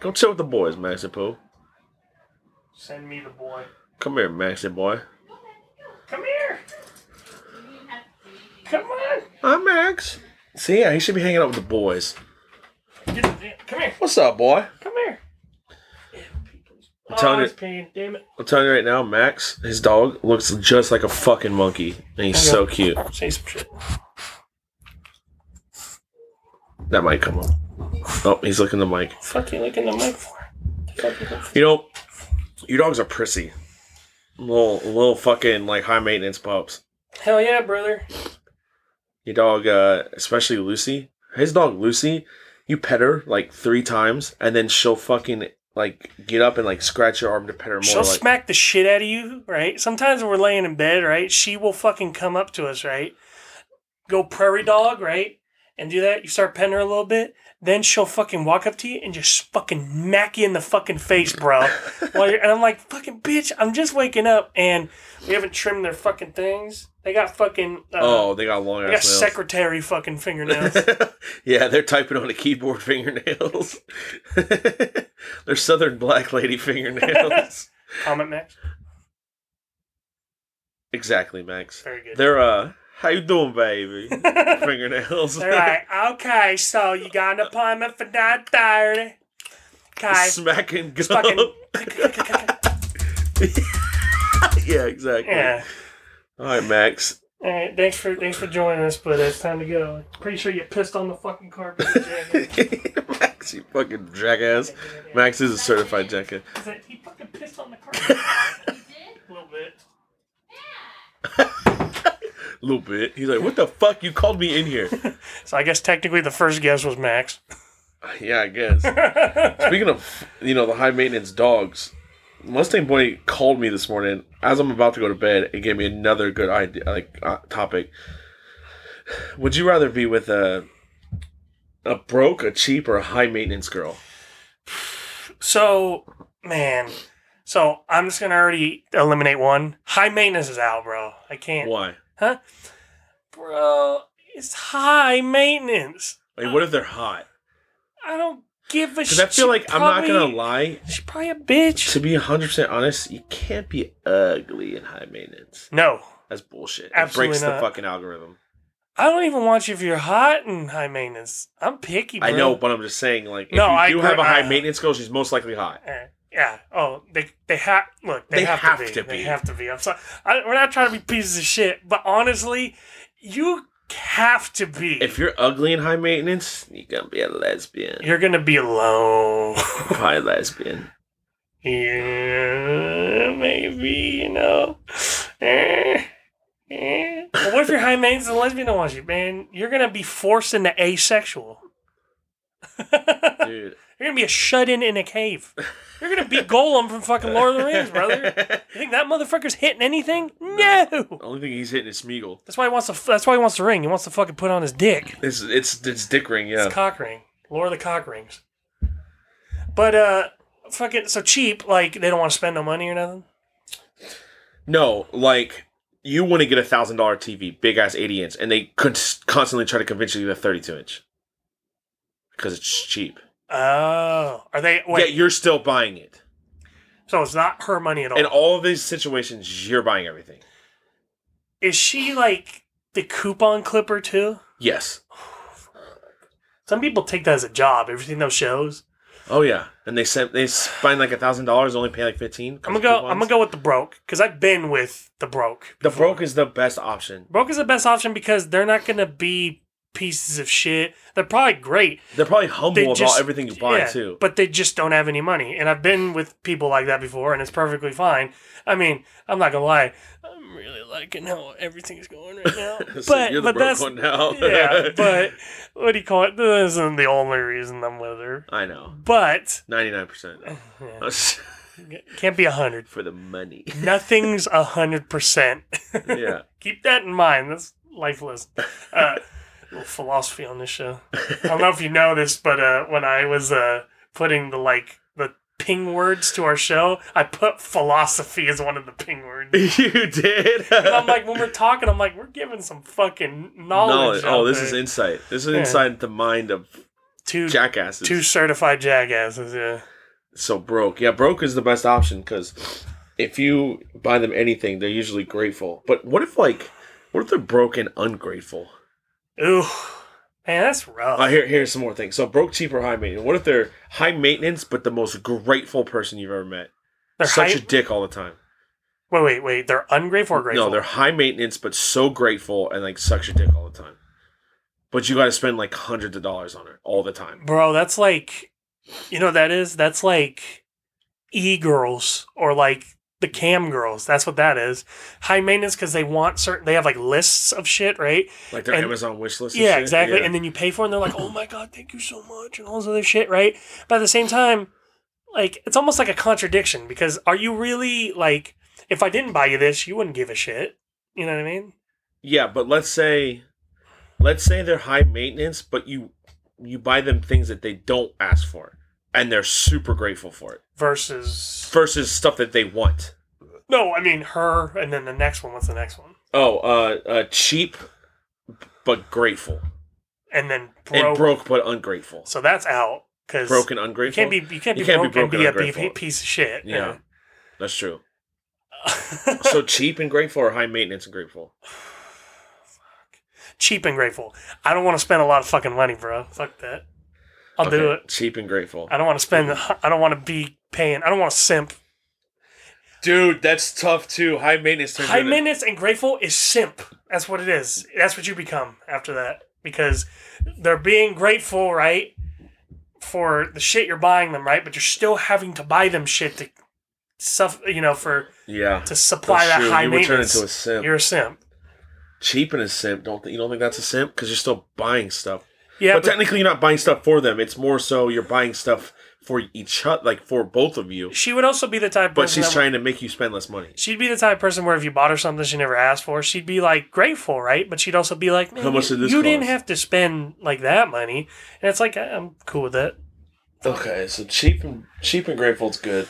Go chill with the boys, Maxie Pooh. Send me the boy. Come here, Maxie boy. Come here. Come on. Hi, Max. See, yeah, he should be hanging out with the boys. Come here. What's up, boy? Come here. I'm telling you right now, Max, his dog, looks just like a fucking monkey. And he's so cute. Say some shit. That might come up. Oh, he's looking at the mic. Fuck you looking at the mic for? You know, your dogs are prissy. Little fucking, like, high-maintenance pups. Hell yeah, brother. Your dog, especially Lucy. His dog, Lucy, you pet her, like, 3 times, and then she'll fucking, like, get up and, like, scratch your arm to pet her more. She'll smack the shit out of you, right? Sometimes when we're laying in bed, right, she will fucking come up to us, right? Go prairie dog, right? And do that. You start petting her a little bit. Then she'll fucking walk up to you and just fucking mack you in the fucking face, bro. And I'm like, fucking bitch, I'm just waking up and we haven't trimmed their fucking things. They got fucking... they got long ass nails. They got secretary fucking fingernails. Yeah, they're typing on a keyboard fingernails. They're Southern Black Lady fingernails. Comment, Max. Exactly, Max. Very good. They're, how you doing, baby? Fingernails. They're like, okay, so you got an appointment for 9:30. Okay. Smacking gum. Fucking... Yeah, exactly. Yeah. All right, Max. All right, thanks for joining us, but it's time to go. Pretty sure you pissed on the fucking carpet, jackass. Max, you fucking jackass. Max is a certified jackass. He fucking pissed on the carpet. He did? A little bit. Yeah. A little bit. He's like, what the fuck? You called me in here. So I guess technically the first guess was Max. Yeah, I guess. Speaking of, you know, the high-maintenance dogs, Mustang Boy called me this morning as I'm about to go to bed and gave me another good idea, like topic. Would you rather be with a broke, a cheap, or a high-maintenance girl? So, man... So, I'm just going to already eliminate one. High maintenance is out, bro. I can't. Why? Huh? Bro, it's high maintenance. Like, what if they're hot? I don't give a shit. Because I feel like, I'm not going to lie. She's probably a bitch. To be 100% honest, you can't be ugly in high maintenance. No. That's bullshit. Absolutely not. It breaks the fucking algorithm. I don't even want you if you're hot and high maintenance. I'm picky, bro. I know, but I'm just saying, like, if you do have a high maintenance girl, she's most likely hot. Yeah. Oh, they have to be. They have to be. I'm sorry. We're not trying to be pieces of shit, but honestly, you have to be. If you're ugly and high maintenance, you're gonna be a lesbian. You're gonna be alone. Probably lesbian. Yeah, maybe, you know. Well, what if you're high maintenance and lesbian don't want you, man? You're gonna be forced into asexual. Dude. You're going to be a shut-in in a cave. You're going to be Golem from fucking Lord of the Rings, brother. You think that motherfucker's hitting anything? No. The only thing he's hitting is Smeagol. That's why he wants the ring. He wants to fucking put on his dick. It's dick ring, yeah. It's cock ring. Lord of the Cock Rings. But, fucking, so cheap, like, they don't want to spend no money or nothing? No, like, you want to get a $1,000 TV, big-ass 80-inch, and they constantly try to convince you to get a 32-inch. Because it's cheap. Oh, are they? Wait. Yeah, you're still buying it. So it's not her money at all. In all of these situations, you're buying everything. Is she like the coupon clipper too? Yes. Some people take that as a job. Have you seen those shows? Oh yeah, and they spend like $1,000, only pay like $15. I'm gonna go with the broke because I've been with the broke. Before. The broke is the best option. Broke is the best option because they're not gonna be pieces of shit. They're probably great. They're probably humble about everything you buy, too. But they just don't have any money. And I've been with people like that before, and it's perfectly fine. I mean, I'm not going to lie. I'm really liking how everything's going right now. So but that's... now. Yeah, but... What do you call it? This isn't the only reason I'm with her. I know. But... 99%. Yeah. Can't be 100%. For the money. Nothing's 100%. Yeah. Keep that in mind. That's lifeless. Little philosophy on this show. I don't know if you know this, but when I was putting the ping words to our show, I put philosophy as one of the ping words. You did? And I'm like, when we're talking, I'm like, we're giving some fucking knowledge. Oh, this is insight. This is inside the mind of two jackasses. Two certified jackasses, yeah. So broke. Yeah, broke is the best option because if you buy them anything, they're usually grateful. But what if they're broke and ungrateful? Ooh, man, that's rough. Here's some more things. So broke, cheap, or high maintenance. What if they're high maintenance, but the most grateful person you've ever met? They're such a dick all the time. Wait. They're ungrateful or grateful? No, they're high maintenance, but so grateful and like sucks your dick all the time. But you got to spend like hundreds of dollars on her all the time. Bro, that's like, you know, that's like e-girls or like the cam girls, that's what that is. High maintenance because they have like lists of shit, right? Like their Amazon wish list and shit. Exactly. Yeah, exactly. And then you pay for it and they're like, oh my God, thank you so much, and all this other shit, right? But at the same time, like, it's almost like a contradiction because are you really like, if I didn't buy you this, you wouldn't give a shit. You know what I mean? Yeah, but let's say they're high maintenance, but you buy them things that they don't ask for. And they're super grateful for it. Versus stuff that they want. No, I mean her, and then the next one. What's the next one? Oh, cheap, but grateful. And then broke. And broke, but ungrateful. So that's out. Cause broke and ungrateful? You can't be broke and be a piece of shit. Yeah, and... that's true. So cheap and grateful or high maintenance and grateful? Fuck. Cheap and grateful. I don't want to spend a lot of fucking money, bro. Fuck that. I'll do it. Cheap and grateful. I don't want to spend. I don't want to be paying. I don't want to simp. Dude, that's tough too. High maintenance. High maintenance and grateful is simp. That's what it is. That's what you become after that because they're being grateful, right, for the shit you're buying them, right? But you're still having to buy them shit to supply that high maintenance. You would turn into a simp. You're a simp. cheapen a simp. You don't think that's a simp? Because you're still buying stuff. Yeah, but technically you're not buying stuff for them. It's more so you're buying stuff for each other, like for both of you. She would also be the type of person. But she's trying to make you spend less money. She'd be the type of person where if you bought her something she never asked for, she'd be like grateful, right? But she'd also be like, man, you didn't have to spend like that money. And it's like, I'm cool with that. Okay, so cheap and grateful is good.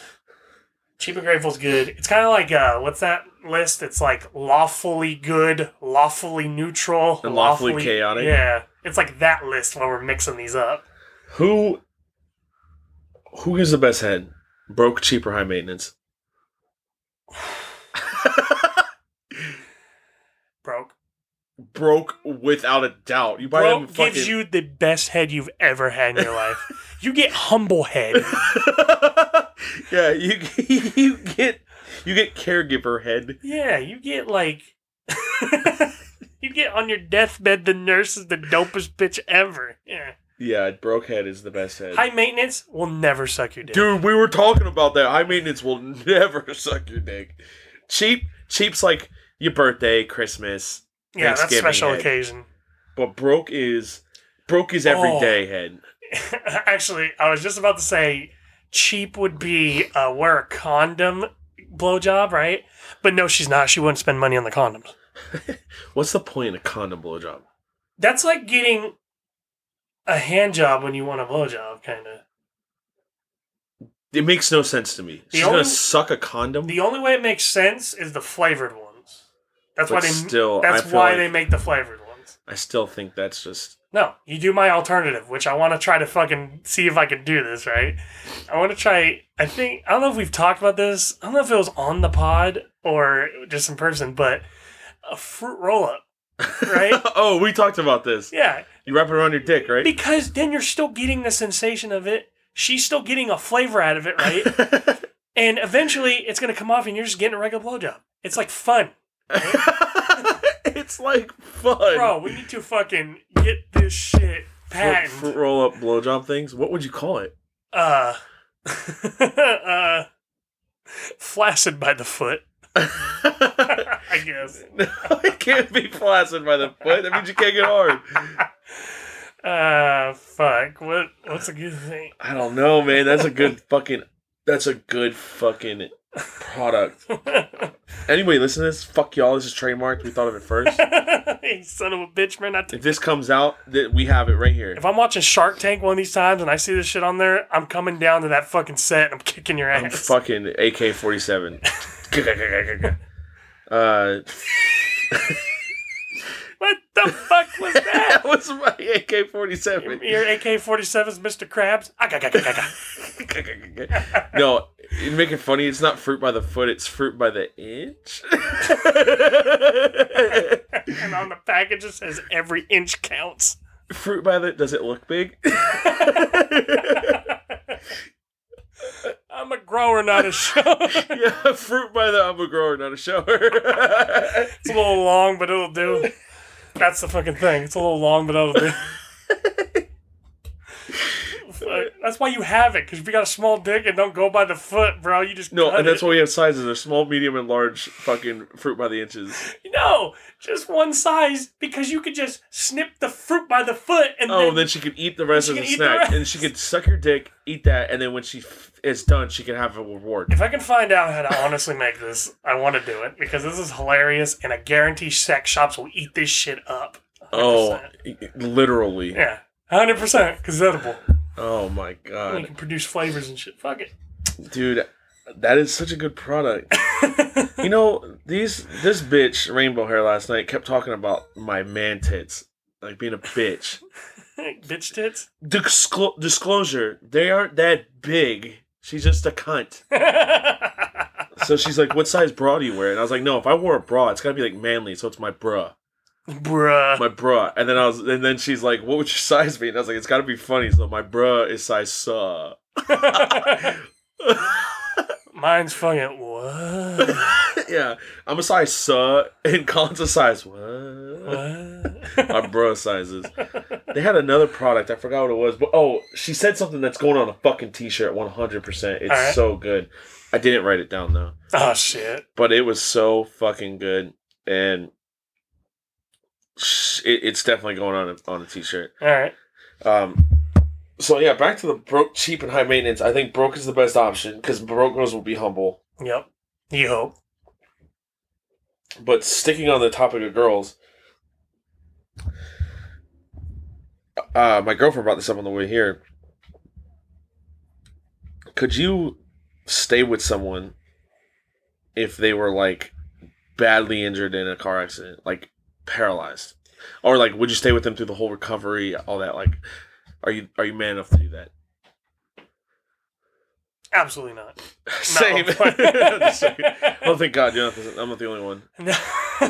Cheap and grateful is good. It's kind of like, what's that list? It's like lawfully good, lawfully neutral, and lawfully chaotic. Yeah. It's like that list when we're mixing these up. Who gives the best head? Broke, cheap, or high maintenance? Broke. Broke without a doubt. You Broke gives you the best head you've ever had in your life. You get humble head. Yeah, you get caregiver head. Yeah, you get like you get on your deathbed. The nurse is the dopest bitch ever. Yeah. Yeah, broke head is the best head. High maintenance will never suck your dick. Dude, we were talking about that. High maintenance will never suck your dick. Cheap's like your birthday, Christmas, yeah, Thanksgiving. Yeah, that's special head. Occasion. But broke is everyday head. Actually, I was just about to say cheap would be wear a condom blowjob, right? But no, she's not. She wouldn't spend money on the condoms. What's the point in a condom blowjob? That's like getting a hand job when you want a blowjob, kind of. It makes no sense to me. She's going to suck a condom? The only way it makes sense is the flavored ones. That's why they make the flavored ones. I still think that's just... No, you do my alternative, which I want to try to fucking see if I can do this, right? I want to try... I don't know if we've talked about this. I don't know if it was on the pod or just in person, but a fruit roll-up, right? Oh, we talked about this. Yeah. You wrap it around your dick, right? Because then you're still getting the sensation of it. She's still getting a flavor out of it, right? And eventually, it's going to come off and you're just getting a regular blowjob. It's like fun. Right? It's like fun. Bro, we need to fucking get this shit patented. Fruit roll-up blowjob things? What would you call it? Flaccid by the foot. I guess. No, it can't be flaccid by the foot. That means you can't get hard. Fuck. What's a good thing? I don't know, man. That's a good fucking product. Anyway, listen to this. Fuck y'all. This is trademarked. We thought of it first. Hey, son of a bitch, man. If this comes out, we have it right here. If I'm watching Shark Tank one of these times and I see this shit on there, I'm coming down to that fucking set and I'm kicking your ass. I'm fucking AK-47. What the fuck was that? That was my AK-47. Your AK-47 is Mr. Krabs. No, you make it funny. It's not fruit by the foot. It's fruit by the inch. And on the package it says every inch counts. Fruit by the... Does it look big? I'm a grower, not a shower. Yeah, fruit by the I'm a grower, not a shower. It's a little long, but it'll do. That's the fucking thing. It's a little long, but it'll do. That's why you have it, because if you got a small dick and don't go by the foot, bro, you just No, and that's why we have sizes. There's small, medium, and large fucking fruit by the inches. No, just one size, because you could just snip the fruit by the foot and then she could eat the rest of the snack. And she could suck your dick, eat that, and then when she is done, she can have a reward. If I can find out how to honestly make this, I want to do it, because this is hilarious, and I guarantee sex shops will eat this shit up. 100%. Oh, literally. Yeah, 100%, because it's edible. Oh my god. And you can produce flavors and shit. Fuck it. Dude, that is such a good product. You know, this bitch, Rainbow Hair, last night kept talking about my man tits. Like being a bitch. Bitch tits? Disclosure, they aren't that big. She's just a cunt. So she's like, what size bra do you wear? And I was like, no, if I wore a bra, it's gotta be like manly, so it's my bra. Bruh. My bruh. And then she's like, what would your size be? And I was like, it's gotta be funny, so my bruh is size saw. Mine's fucking what? Yeah. I'm a size saw and Colin's a size what? My bruh sizes. They had another product, I forgot what it was, but she said something that's going on a fucking t-shirt 100%. It's right. So good. I didn't write it down though. Oh shit. But it was so fucking good. And It's definitely going on a t-shirt. All right. So yeah, back to the broke, cheap, and high maintenance. I think broke is the best option because broke girls will be humble. Yep. You hope. But sticking on the topic of girls, my girlfriend brought this up on the way here. Could you stay with someone if they were like badly injured in a car accident, like paralyzed, or like would you stay with them through the whole recovery, all that? Like, are you man enough to do that? Absolutely not. Same. Well, thank God, you're not. I'm not the only one.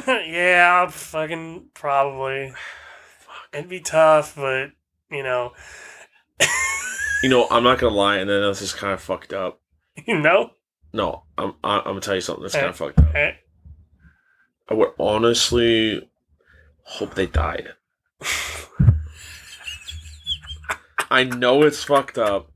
Yeah, I'll fucking probably. It'd be tough, but you know. You know, I'm not gonna lie, and then this is kind of fucked up. You know? No, I'm gonna tell you something that's kind of fucked up. I would honestly hope they died. I know it's fucked up,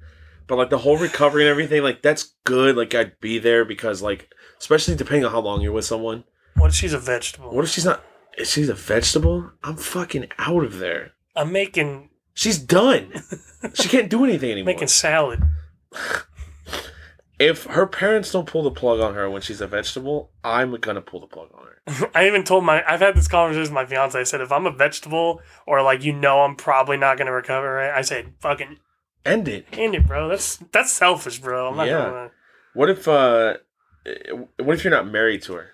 but like the whole recovery and everything, like that's good. Like I'd be there because, like, especially depending on how long you're with someone. What if she's a vegetable? What if she's not? If she's a vegetable, I'm fucking out of there. She's done. She can't do anything anymore. Making salad. If her parents don't pull the plug on her when she's a vegetable, I'm gonna pull the plug on her. I even told I've had this conversation with my fiance. I said, if I'm a vegetable or like, you know, I'm probably not gonna recover, right? I said, fucking end it. End it, bro. That's selfish, bro. I'm not gonna lie. What if you're not married to her?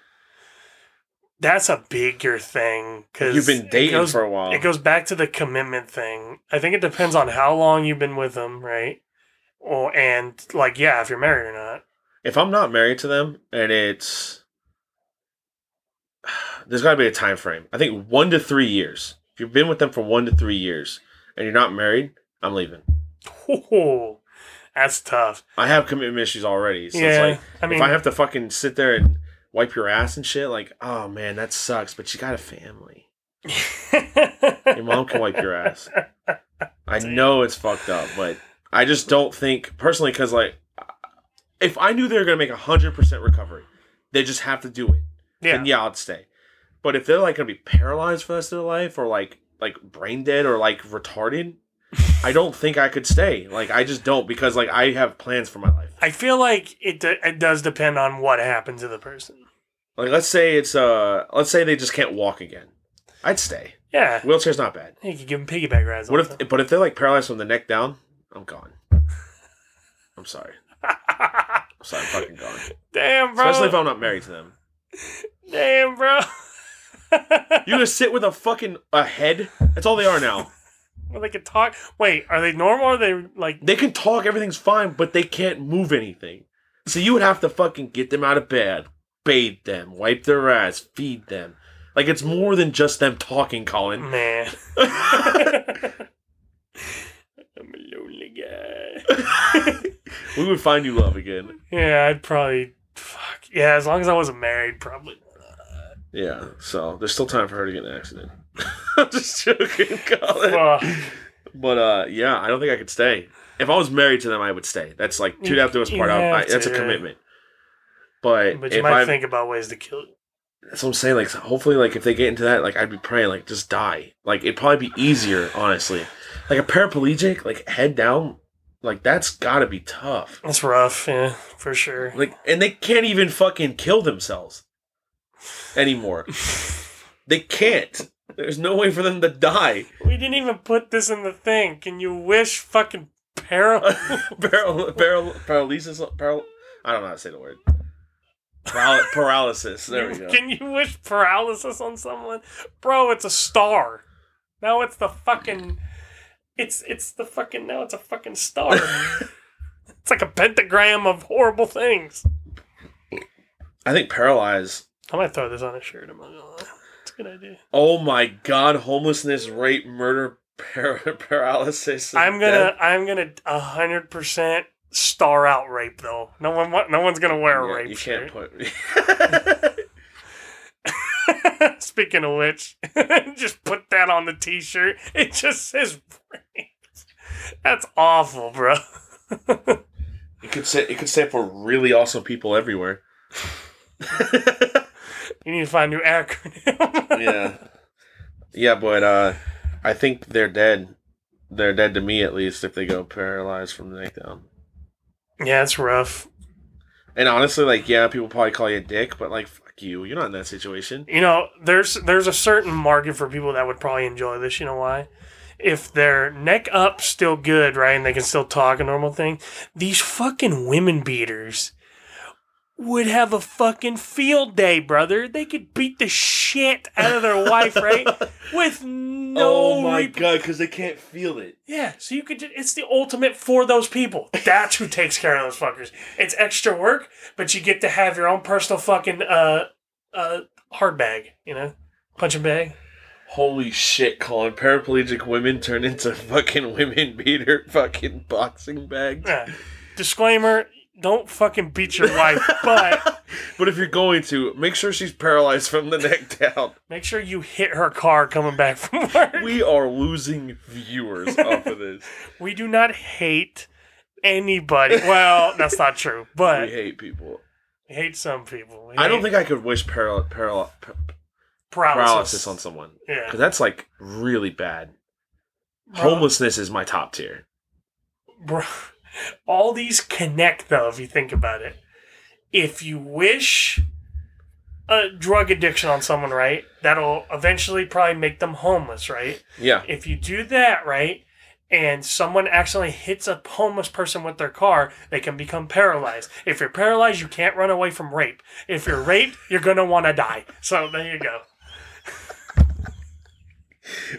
That's a bigger thing because you've been dating for a while. It goes back to the commitment thing. I think it depends on how long you've been with them, right? Or and like, yeah, if you're married or not. If I'm not married to them, and there's got to be a time frame. I think 1 to 3 years. If you've been with them for 1 to 3 years and you're not married, I'm leaving. Oh, that's tough. I have commitment issues already, so yeah, it's like if I have to fucking sit there and wipe your ass and shit, like, oh man, that sucks, but you got a family. Your mom can wipe your ass. I know it's fucked up, but I just don't think, personally, because like, if I knew they were going to make 100% recovery, they just have to do it. Yeah. And yeah, I'd stay. But if they're like going to be paralyzed for the rest of their life, or like brain dead, or like retarded, I don't think I could stay. Like, I just don't, because like, I have plans for my life. I feel like it does depend on what happened to the person. Like, let's say they just can't walk again. I'd stay. Yeah. Wheelchair's not bad. You could give them piggyback rides. But if they're like paralyzed from the neck down, I'm gone. I'm sorry. I'm fucking gone. Damn, bro. Especially if I'm not married to them. Damn, bro. You're gonna sit with a head? That's all they are now. Well, they can talk. Wait, are they normal? Or are they like? They can talk. Everything's fine, but they can't move anything. So you would have to fucking get them out of bed, bathe them, wipe their ass, feed them. Like, it's more than just them talking, Colin. Man. I'm a lonely guy. We would find you love again. Yeah, I'd probably. Fuck. Yeah, as long as I wasn't married, probably not. Yeah, so there's still time for her to get in an accident. I'm just joking, Colin. But yeah, I don't think I could stay. If I was married to them, I would stay. That's like, dude, after this part, that's a commitment. But you might think about ways to kill it. That's what I'm saying. Like, hopefully, like if they get into that, like I'd be praying, like just die. Like it'd probably be easier, honestly. Like a paraplegic, like head down, like that's gotta be tough. That's rough, yeah, for sure. Like, and they can't even fucking kill themselves anymore. They can't. There's no way for them to die. We didn't even put this in the thing. Can you wish fucking paralysis? I don't know how to say the word. Paralysis. There we go. Can you wish paralysis on someone? Bro, it's a star. Now it's the fucking... Now it's a fucking star. It's like a pentagram of horrible things. I think paralyzed... I might throw this on a shirt. I'm not gonna lie. Good idea. Oh my God! Homelessness, rape, murder, paralysis. I'm gonna 100% star out rape though. No one's gonna wear a rape. You shirt. Can't put. Speaking of which, just put that on the T-shirt. It just says rape. That's awful, bro. It could say for really awesome people everywhere. You need to find a new acronym. Yeah. Yeah, but I think they're dead. They're dead to me, at least, if they go paralyzed from the neck down. Yeah, it's rough. And honestly, like, yeah, people probably call you a dick, but, like, fuck you. You're not in that situation. You know, there's a certain market for people that would probably enjoy this. You know why? If their neck up's still good, right, and they can still talk a normal thing, these fucking women beaters would have a fucking field day, brother. They could beat the shit out of their wife, right? With no... Oh, my God, because they can't feel it. Yeah, so you could... It's the ultimate for those people. That's who takes care of those fuckers. It's extra work, but you get to have your own personal fucking hard bag, you know? Punching bag. Holy shit, Colin. Paraplegic women turn into fucking women beater fucking boxing bags. Disclaimer... Don't fucking beat your wife, but... But if you're going to, make sure she's paralyzed from the neck down. Make sure you hit her car coming back from work. We are losing viewers off of this. We do not hate anybody. Well, that's not true, but... We hate people. We hate some people. I don't think I could wish paralysis on someone. Yeah. Because that's, like, really bad. Homelessness is my top tier. Bro... All these connect, though, if you think about it. If you wish a drug addiction on someone, right, that'll eventually probably make them homeless, right? Yeah. If you do that, right, and someone accidentally hits a homeless person with their car, they can become paralyzed. If you're paralyzed, you can't run away from rape. If you're raped, you're going to want to die. So there you go.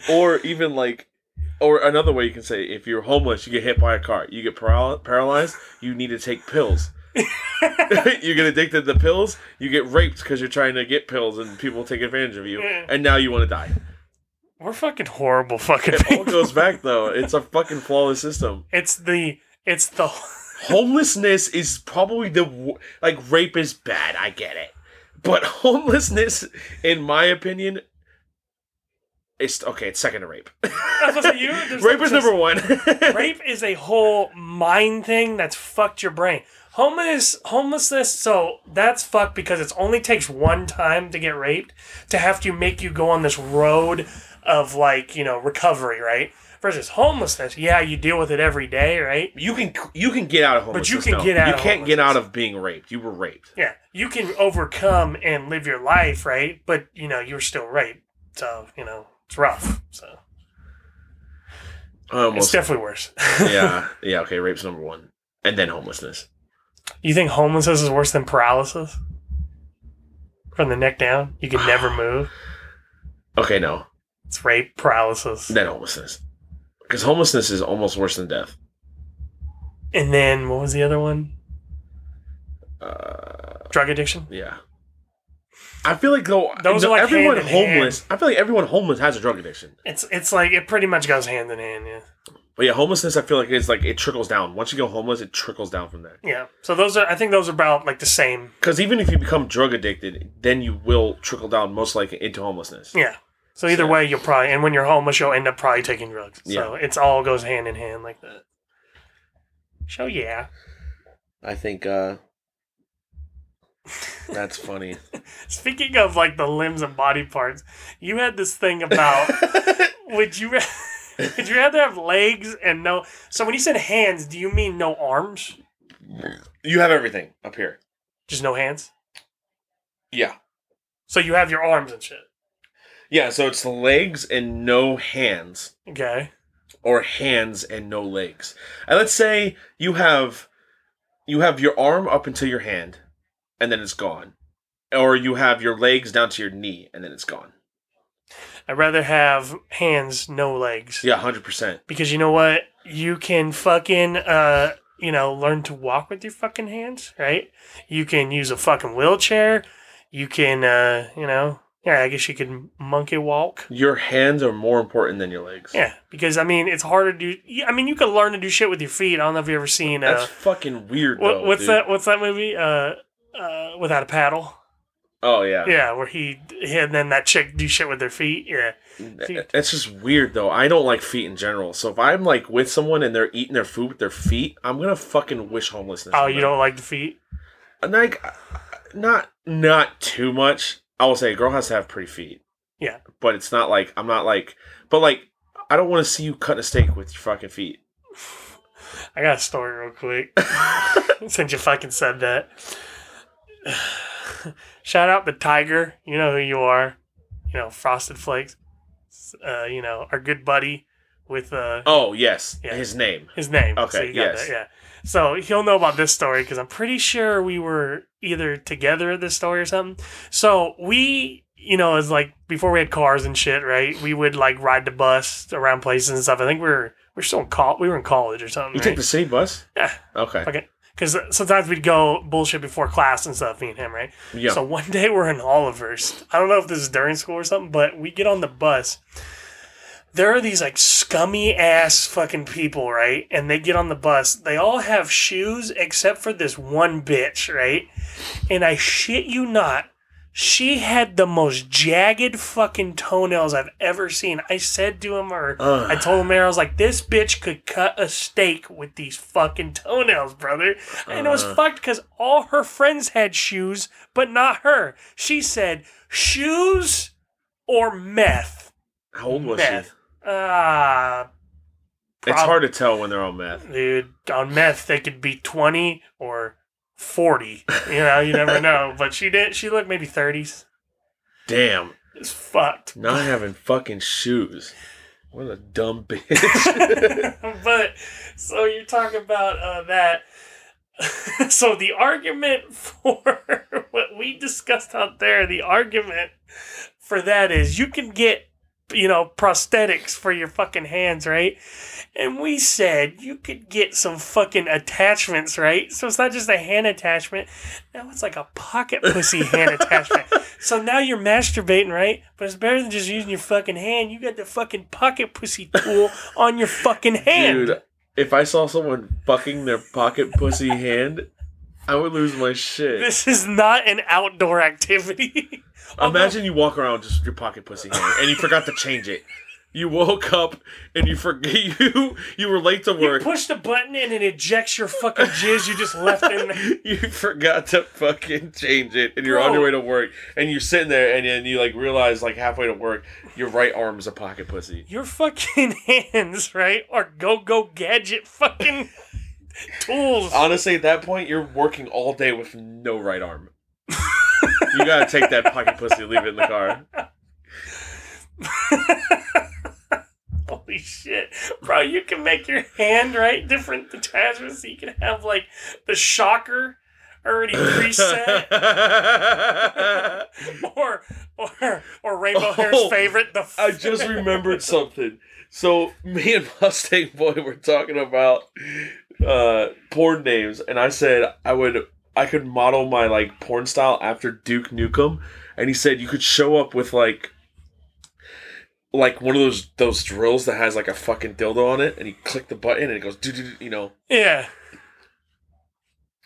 Or even, like... Or another way you can say, if you're homeless, you get hit by a car. You get paralyzed, you need to take pills. You get addicted to pills, you get raped because you're trying to get pills and people take advantage of you. Yeah. And now you want to die. We're fucking horrible fucking people. It all goes back, though. It's a fucking flawless system. It's the... Homelessness is probably the... Like, rape is bad, I get it. But homelessness, in my opinion... It's second to rape. Rape is number one. Rape is a whole mind thing that's fucked your brain. Homelessness, so that's fucked because it only takes one time to get raped to have to make you go on this road of, like, you know, recovery, right? Versus homelessness, yeah, you deal with it every day, right? You can get out of homelessness. But you can get out of homelessness. You can't get out of being raped. You were raped. Yeah, you can overcome and live your life, right? But, you know, you were still raped. So, you know... It's rough, so. It's definitely worse. Yeah, okay, rape's number one. And then homelessness. You think homelessness is worse than paralysis? From the neck down? You can never move? Okay, no. It's rape, paralysis. Then homelessness. Because homelessness is almost worse than death. And then, what was the other one? Drug addiction? Yeah. I feel like everyone homeless. I feel like everyone homeless has a drug addiction. It's like it pretty much goes hand in hand, yeah. But yeah, homelessness. I feel like it's like it trickles down. Once you go homeless, it trickles down from there. Yeah. So I think those are about like the same. Because even if you become drug addicted, then you will trickle down most likely into homelessness. Yeah. So either way, you'll probably and when you're homeless, you'll end up probably taking drugs. Yeah. So it's all goes hand in hand like that. So yeah. I think. That's funny. Speaking of like the limbs and body parts, you had this thing about would you rather have legs and no? So when you said hands, do you mean no arms? You have everything up here, just no hands. Yeah. So you have your arms and shit. Yeah. So it's legs and no hands. Okay. Or hands and no legs. And let's say you have your arm up until your hand. And then it's gone. Or you have your legs down to your knee, and then it's gone. I'd rather have hands, no legs. Yeah, 100%. Because you know what? You can fucking, learn to walk with your fucking hands, right? You can use a fucking wheelchair. You can, I guess you can monkey walk. Your hands are more important than your legs. Yeah, because, I mean, it's harder to do... I mean, you can learn to do shit with your feet. I don't know if you've ever seen... That's fucking weird, though, What's that movie? Without a Paddle. Oh, yeah. Yeah, where he and then that chick do shit with their feet. Yeah. That's just weird, though. I don't like feet in general. So if I'm, like, with someone and they're eating their food with their feet, I'm going to fucking wish homelessness. Oh, you don't like the feet? Like, not too much. I will say a girl has to have pretty feet. Yeah. But it's not like, I'm not like, but like, I don't want to see you cutting a steak with your fucking feet. I got a story real quick. Since you fucking said that. Shout out the Tiger. You know who you are. You know, Frosted Flakes. You know, our good buddy with... oh, yes. Yeah. His name. His name. Okay, so you got yes. That, yeah. So he'll know about this story because I'm pretty sure we were either together at this story or something. So we... You know, it's like before we had cars and shit, right? We would like ride the bus around places and stuff. I think we were still in college. We were in college or something. You took the city bus? Yeah. Okay. Because sometimes we'd go bullshit before class and stuff. Me and him, right? Yeah. So one day we're in Oliver's. I don't know if this is during school or something, but we get on the bus. There are these like scummy ass fucking people, right? And they get on the bus. They all have shoes except for this one bitch, right? And I shit you not. She had the most jagged fucking toenails I've ever seen. I said to him, or I told him, I was like, this bitch could cut a steak with these fucking toenails, brother. And it was fucked because all her friends had shoes, but not her. She said, shoes or meth? How old was meth. She? It's hard to tell when they're on meth. Dude, on meth, they could be 20 or... 40, you know, you never know. But she did. She looked maybe 30s. Damn, it's fucked. Not having fucking shoes. What a dumb bitch. But so you're talking about that. So the argument for what we discussed out there, the argument for that is you can get, you know, prosthetics for your fucking hands, right? And we said you could get some fucking attachments, right? So it's not just a hand attachment. Now it's like a pocket pussy hand attachment. So now you're masturbating, right? But it's better than just using your fucking hand. You got the fucking pocket pussy tool on your fucking hand. Dude, if I saw someone fucking their pocket pussy hand, I would lose my shit. This is not an outdoor activity. Imagine you walk around just with your pocket pussy hand and you forgot to change it. You woke up and you forget you were late to work. You push the button and it ejects your fucking jizz you just left in there. You forgot to fucking change it and you're on your way to work and you're sitting there and then you like realize like halfway to work your right arm is a pocket pussy. Your fucking hands, right, are go gadget fucking tools. Honestly, at that point, you're working all day with no right arm. You gotta take that pocket pussy and leave it in the car. Holy shit. Bro, you can make your hand, right, different attachments. So you can have, like, the shocker already preset. or Rainbow Hair's favorite. I just remembered something. So, me and Mustang Boy were talking about porn names, and I said I could model my like porn style after Duke Nukem, and he said you could show up with like one of those drills that has like a fucking dildo on it, and you click the button and it goes do, you know. Yeah.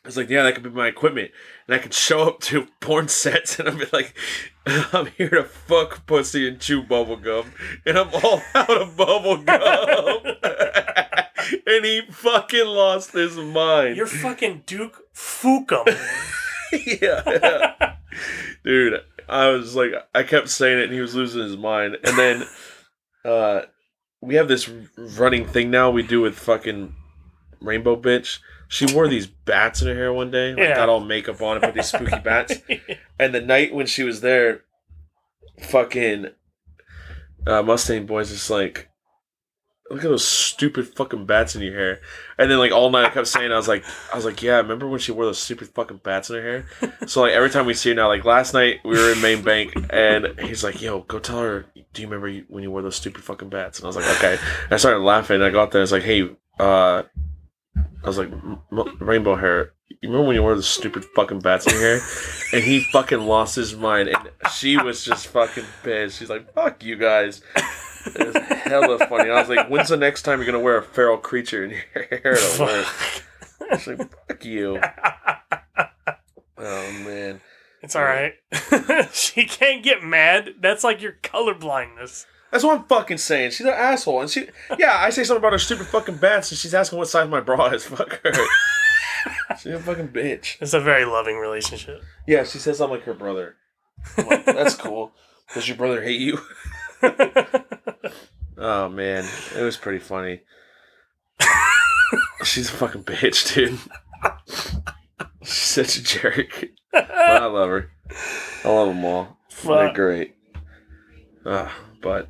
I was like, yeah, that could be my equipment, and I could show up to porn sets, and I'd be like, I'm here to fuck pussy and chew bubble gum, and I'm all out of bubble gum. And he fucking lost his mind. You're fucking Duke Nukem. yeah. Dude, I was like, I kept saying it and he was losing his mind. And then we have this running thing now we do with fucking Rainbow Bitch. She wore these bats in her hair one day. Like, got all makeup on and put these spooky bats. And the night when she was there, fucking Mustang Boy's just like, look at those stupid fucking bats in your hair. And then like all night I kept saying, I was like, yeah, remember when she wore those stupid fucking bats in her hair? So like every time we see her now, like last night we were in Main Bank and he's like, yo, go tell her, do you remember when you wore those stupid fucking bats? And I was like, okay. And I started laughing. I got there. I was like, hey, I was like, Rainbow Hair, you remember when you wore the stupid fucking bats in your hair? And he fucking lost his mind. And she was just fucking pissed. She's like, fuck you guys. It was hella funny. I was like, when's the next time you're going to wear a feral creature in your hair to work? I was like, fuck you. Oh, man. It's all right. She can't get mad. That's like your colorblindness. That's what I'm fucking saying. She's an asshole. And she, I say something about her stupid fucking bats, and she's asking what size my bra is. Fuck her. She's a fucking bitch. It's a very loving relationship. Yeah, she says I'm like her brother. I'm like, that's cool. Does your brother hate you? Oh, man. It was pretty funny. She's a fucking bitch, dude. She's such a jerk. But I love her. I love them all. Fuck. They're great. But...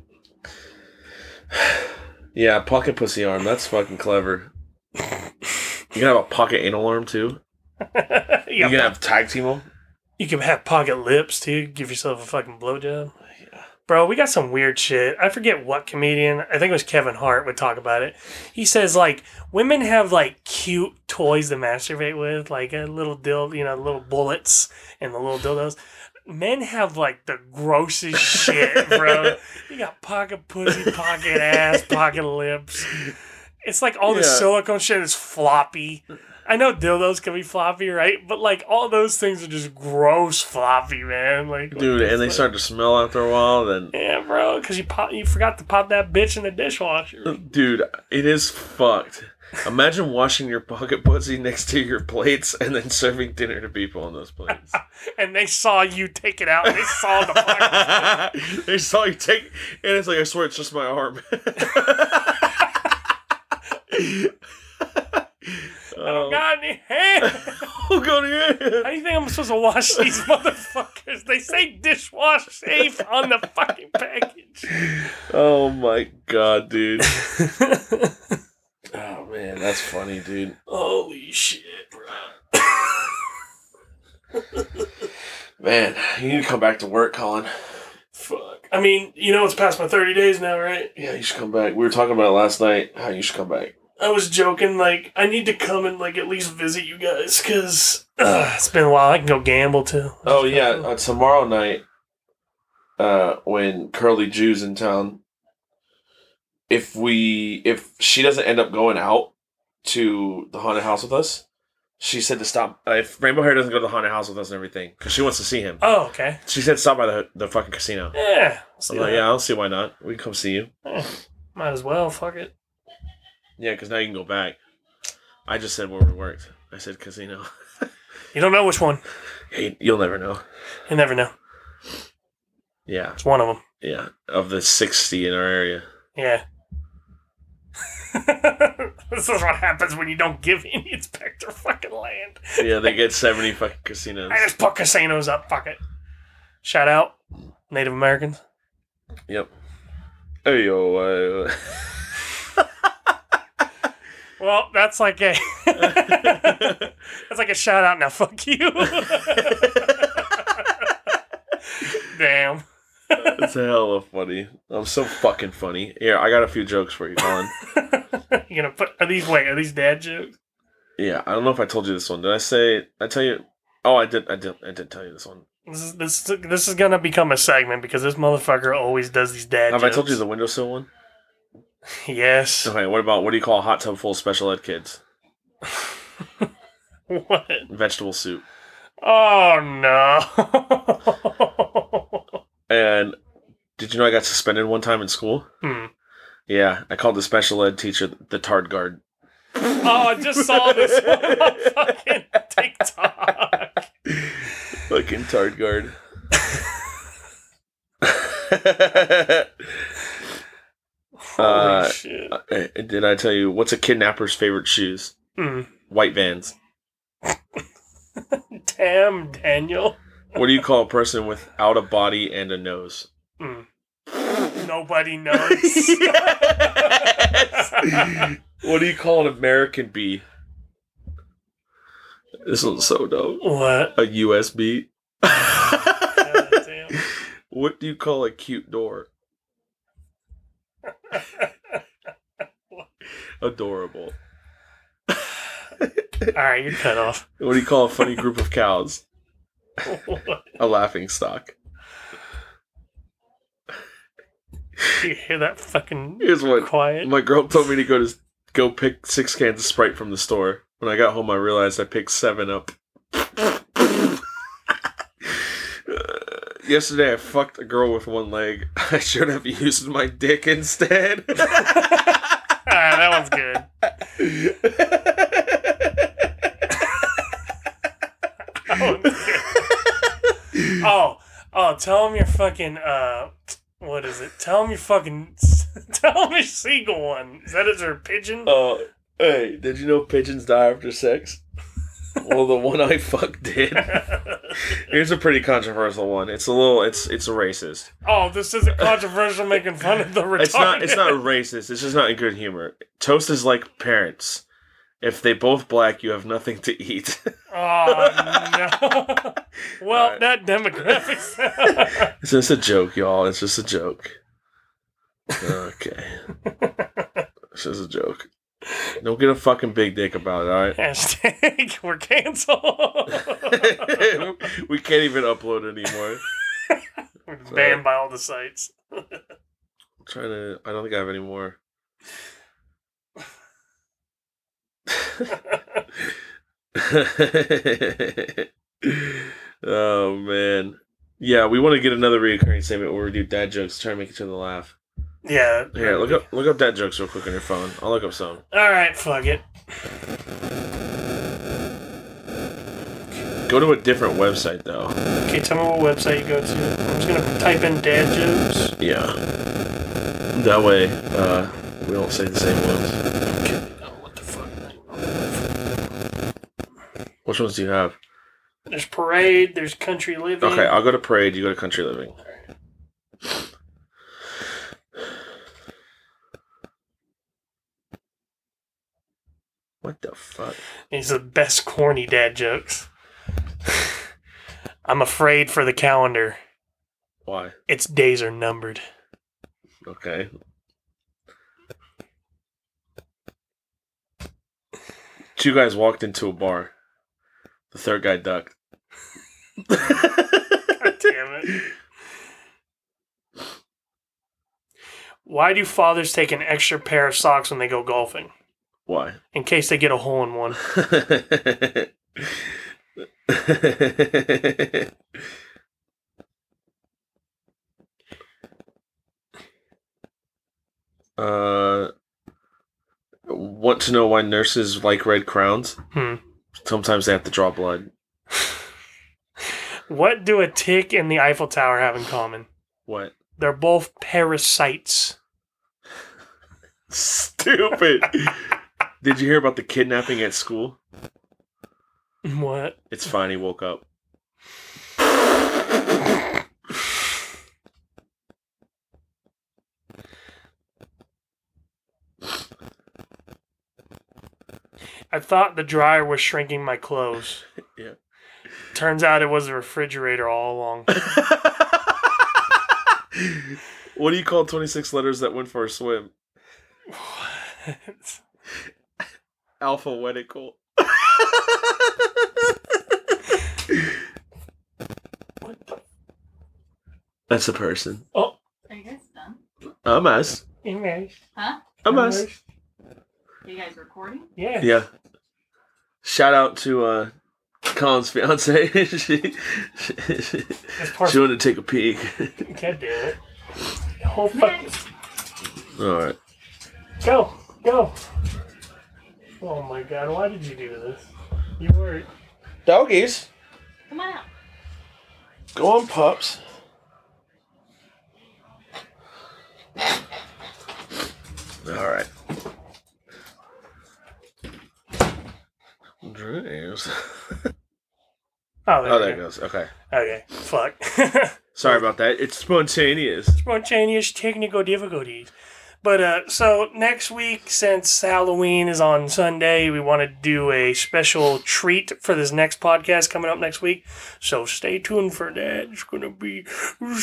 yeah, pocket pussy arm. That's fucking clever. You can have a pocket anal arm, too. You can have tag team them. You can have pocket lips, too. Give yourself a fucking blowjob. Yeah. Bro, we got some weird shit. I forget what comedian. I think it was Kevin Hart would talk about it. He says, like, women have, like, cute toys to masturbate with. Like, a little dildo, you know, little bullets and the little dildos. Men have, like, the grossest shit, bro. You got pocket pussy, pocket ass, pocket lips. It's like all the silicone shit is floppy. I know dildos can be floppy, right? But, like, all those things are just gross floppy, man. Like, dude, and they start to smell after a while, then... yeah, bro, because you forgot to pop that bitch in the dishwasher. Dude, it is fucked. Imagine washing your pocket pussy next to your plates and then serving dinner to people on those plates. And they saw you take it out. They saw the pocket pussy. They saw you take... and it's like, I swear it's just my arm. I don't got any hands. How do you think I'm supposed to wash these motherfuckers? They say dishwash safe on the fucking package. Oh my god, dude. Oh man, that's funny, dude. Holy shit, bro. Man, you need to come back to work, Colin. Fuck. I mean, you know it's past my 30 days now, right? Yeah, you should come back. We were talking about it last night, how you should come back. I was joking, like, I need to come and, like, at least visit you guys, because it's been a while. I can go gamble, too. Oh, yeah. Tomorrow night, when Curly Jew's in town, if she doesn't end up going out to the haunted house with us, she said to stop. If Rainbow Hair doesn't go to the haunted house with us and everything, because she wants to see him. Oh, okay. She said stop by the fucking casino. Yeah. I'm like, yeah, I don't see why not. We can come see you. Eh, might as well. Fuck it. Yeah, because now you can go back. I just said where we worked. I said casino. You don't know which one. Yeah, you'll never know. You'll never know. Yeah. It's one of them. Yeah, of the 60 in our area. Yeah. This is what happens when you don't give Indians back their fucking land. Yeah, they get 70 fucking casinos. I just put casinos up, fuck it. Shout out, Native Americans. Yep. Hey, yo, well, that's like a that's like a shout out. Now, fuck you. Damn. That's hella funny. I'm so fucking funny. Here, I got a few jokes for you, Colin. You gonna put? Are these dad jokes? Yeah, I don't know if I told you this one. Did I say? I tell you. Oh, I did tell you this one. This is gonna become a segment because this motherfucker always does these dad jokes. Have I told you the windowsill one? Yes. Okay, what do you call a hot tub full of special ed kids? What? Vegetable soup. Oh, no. And did you know I got suspended one time in school? Hmm. Yeah, I called the special ed teacher the Tard Guard. Oh, I just saw this on fucking TikTok. Fucking Tard Guard. Holy shit. Did I tell you, what's a kidnapper's favorite shoes? Mm. White Vans. Damn, Daniel. What do you call a person without a body and a nose? Mm. Nobody knows. What do you call an American bee? This one's so dope. What? A USB. God, damn. What do you call a cute door? Adorable. Alright, you're cut off. What do you call a funny group of cows? What? A laughing stock. Do you hear that fucking quiet? My girl told me to go pick 6 cans of Sprite from the store. When I got home, I realized I picked 7 up. Yesterday, I fucked a girl with one leg. I should have used my dick instead. All right, that one's good. That one's good. Oh, Oh, tell him your fucking, what is it? Tell him your fucking, tell him your seagull one. Is that is her pigeon? Oh, hey, did you know pigeons die after sex? Well, the one I fucked did. Here's a pretty controversial one. It's a little, it's racist. Oh, this isn't controversial making fun of the retarded. It's not racist. It's just not in good humor. Toast is like parents. If they both black, you have nothing to eat. Oh, no. Well, right. That demographic. It's just a joke, y'all. It's just a joke. Okay. It's just a joke. Don't get a fucking big dick about it, all right? Hashtag, we're canceled. We can't even upload anymore. We're banned by all the sites. I'm trying to... I don't think I have any more... Oh man, yeah, we want to get another recurring segment where we do dad jokes, try to make each other laugh. Yeah, here, look up dad jokes real quick on your phone. I'll look up some. All right, fuck it. Go to a different website though. Okay, tell me what website you go to. I'm just gonna type in dad jokes. Yeah, that way we don't say the same ones. Which ones do you have? There's Parade, there's Country Living. Okay, I'll go to Parade, you go to Country Living. All right. What the fuck? These are the best corny dad jokes. I'm afraid for the calendar. Why? Its days are numbered. Okay. Two guys walked into a bar. The third guy ducked. God damn it. Why do fathers take an extra pair of socks when they go golfing? Why? In case they get a hole in one. Want to know why nurses like red crowns? Sometimes they have to draw blood. What do a tick and the Eiffel Tower have in common? What? They're both parasites. Stupid. Did you hear about the kidnapping at school? What? It's fine. He woke up. I thought the dryer was shrinking my clothes. Yeah. Turns out it was a refrigerator all along. What do you call 26 letters that went for a swim? What? Alphabetical. What the? That's a person. Oh. Are you guys done? I'm us. Huh? I'm us. You guys recording? Yeah. Yeah. Shout out to Colin's fiance. She wanted to take a peek. You can't do it. Whole fucking. All right. Go, go. Oh my God! Why did you do this? You were doggies. Come on out. Go on, pups. All right. Dreams. Oh, there it goes. Okay. Okay. Fuck. Sorry about that. It's spontaneous. Spontaneous technical difficulties. But, so next week, since Halloween is on Sunday, we want to do a special treat for this next podcast coming up next week. So stay tuned for that. It's going to be real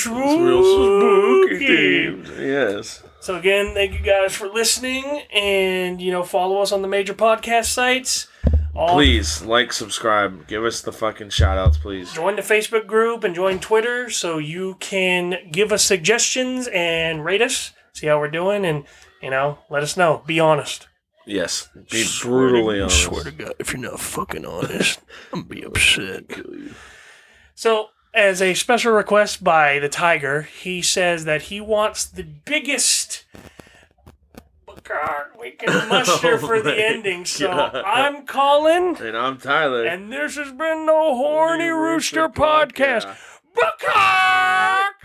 spooky themed. Yes. So again, thank you guys for listening and, follow us on the major podcast sites. Please, subscribe. Give us the fucking shout-outs, please. Join the Facebook group and join Twitter so you can give us suggestions and rate us, see how we're doing, and, let us know. Be honest. Yes. Be brutally honest. I swear to God, if you're not fucking honest, I'm going to be upset. Kill you. So, as a special request by the Tiger, he says that he wants the biggest... God, we can muster for the ending. So God. I'm Colin. And I'm Tyler. And this has been the Horny Rooster Podcast. Booker!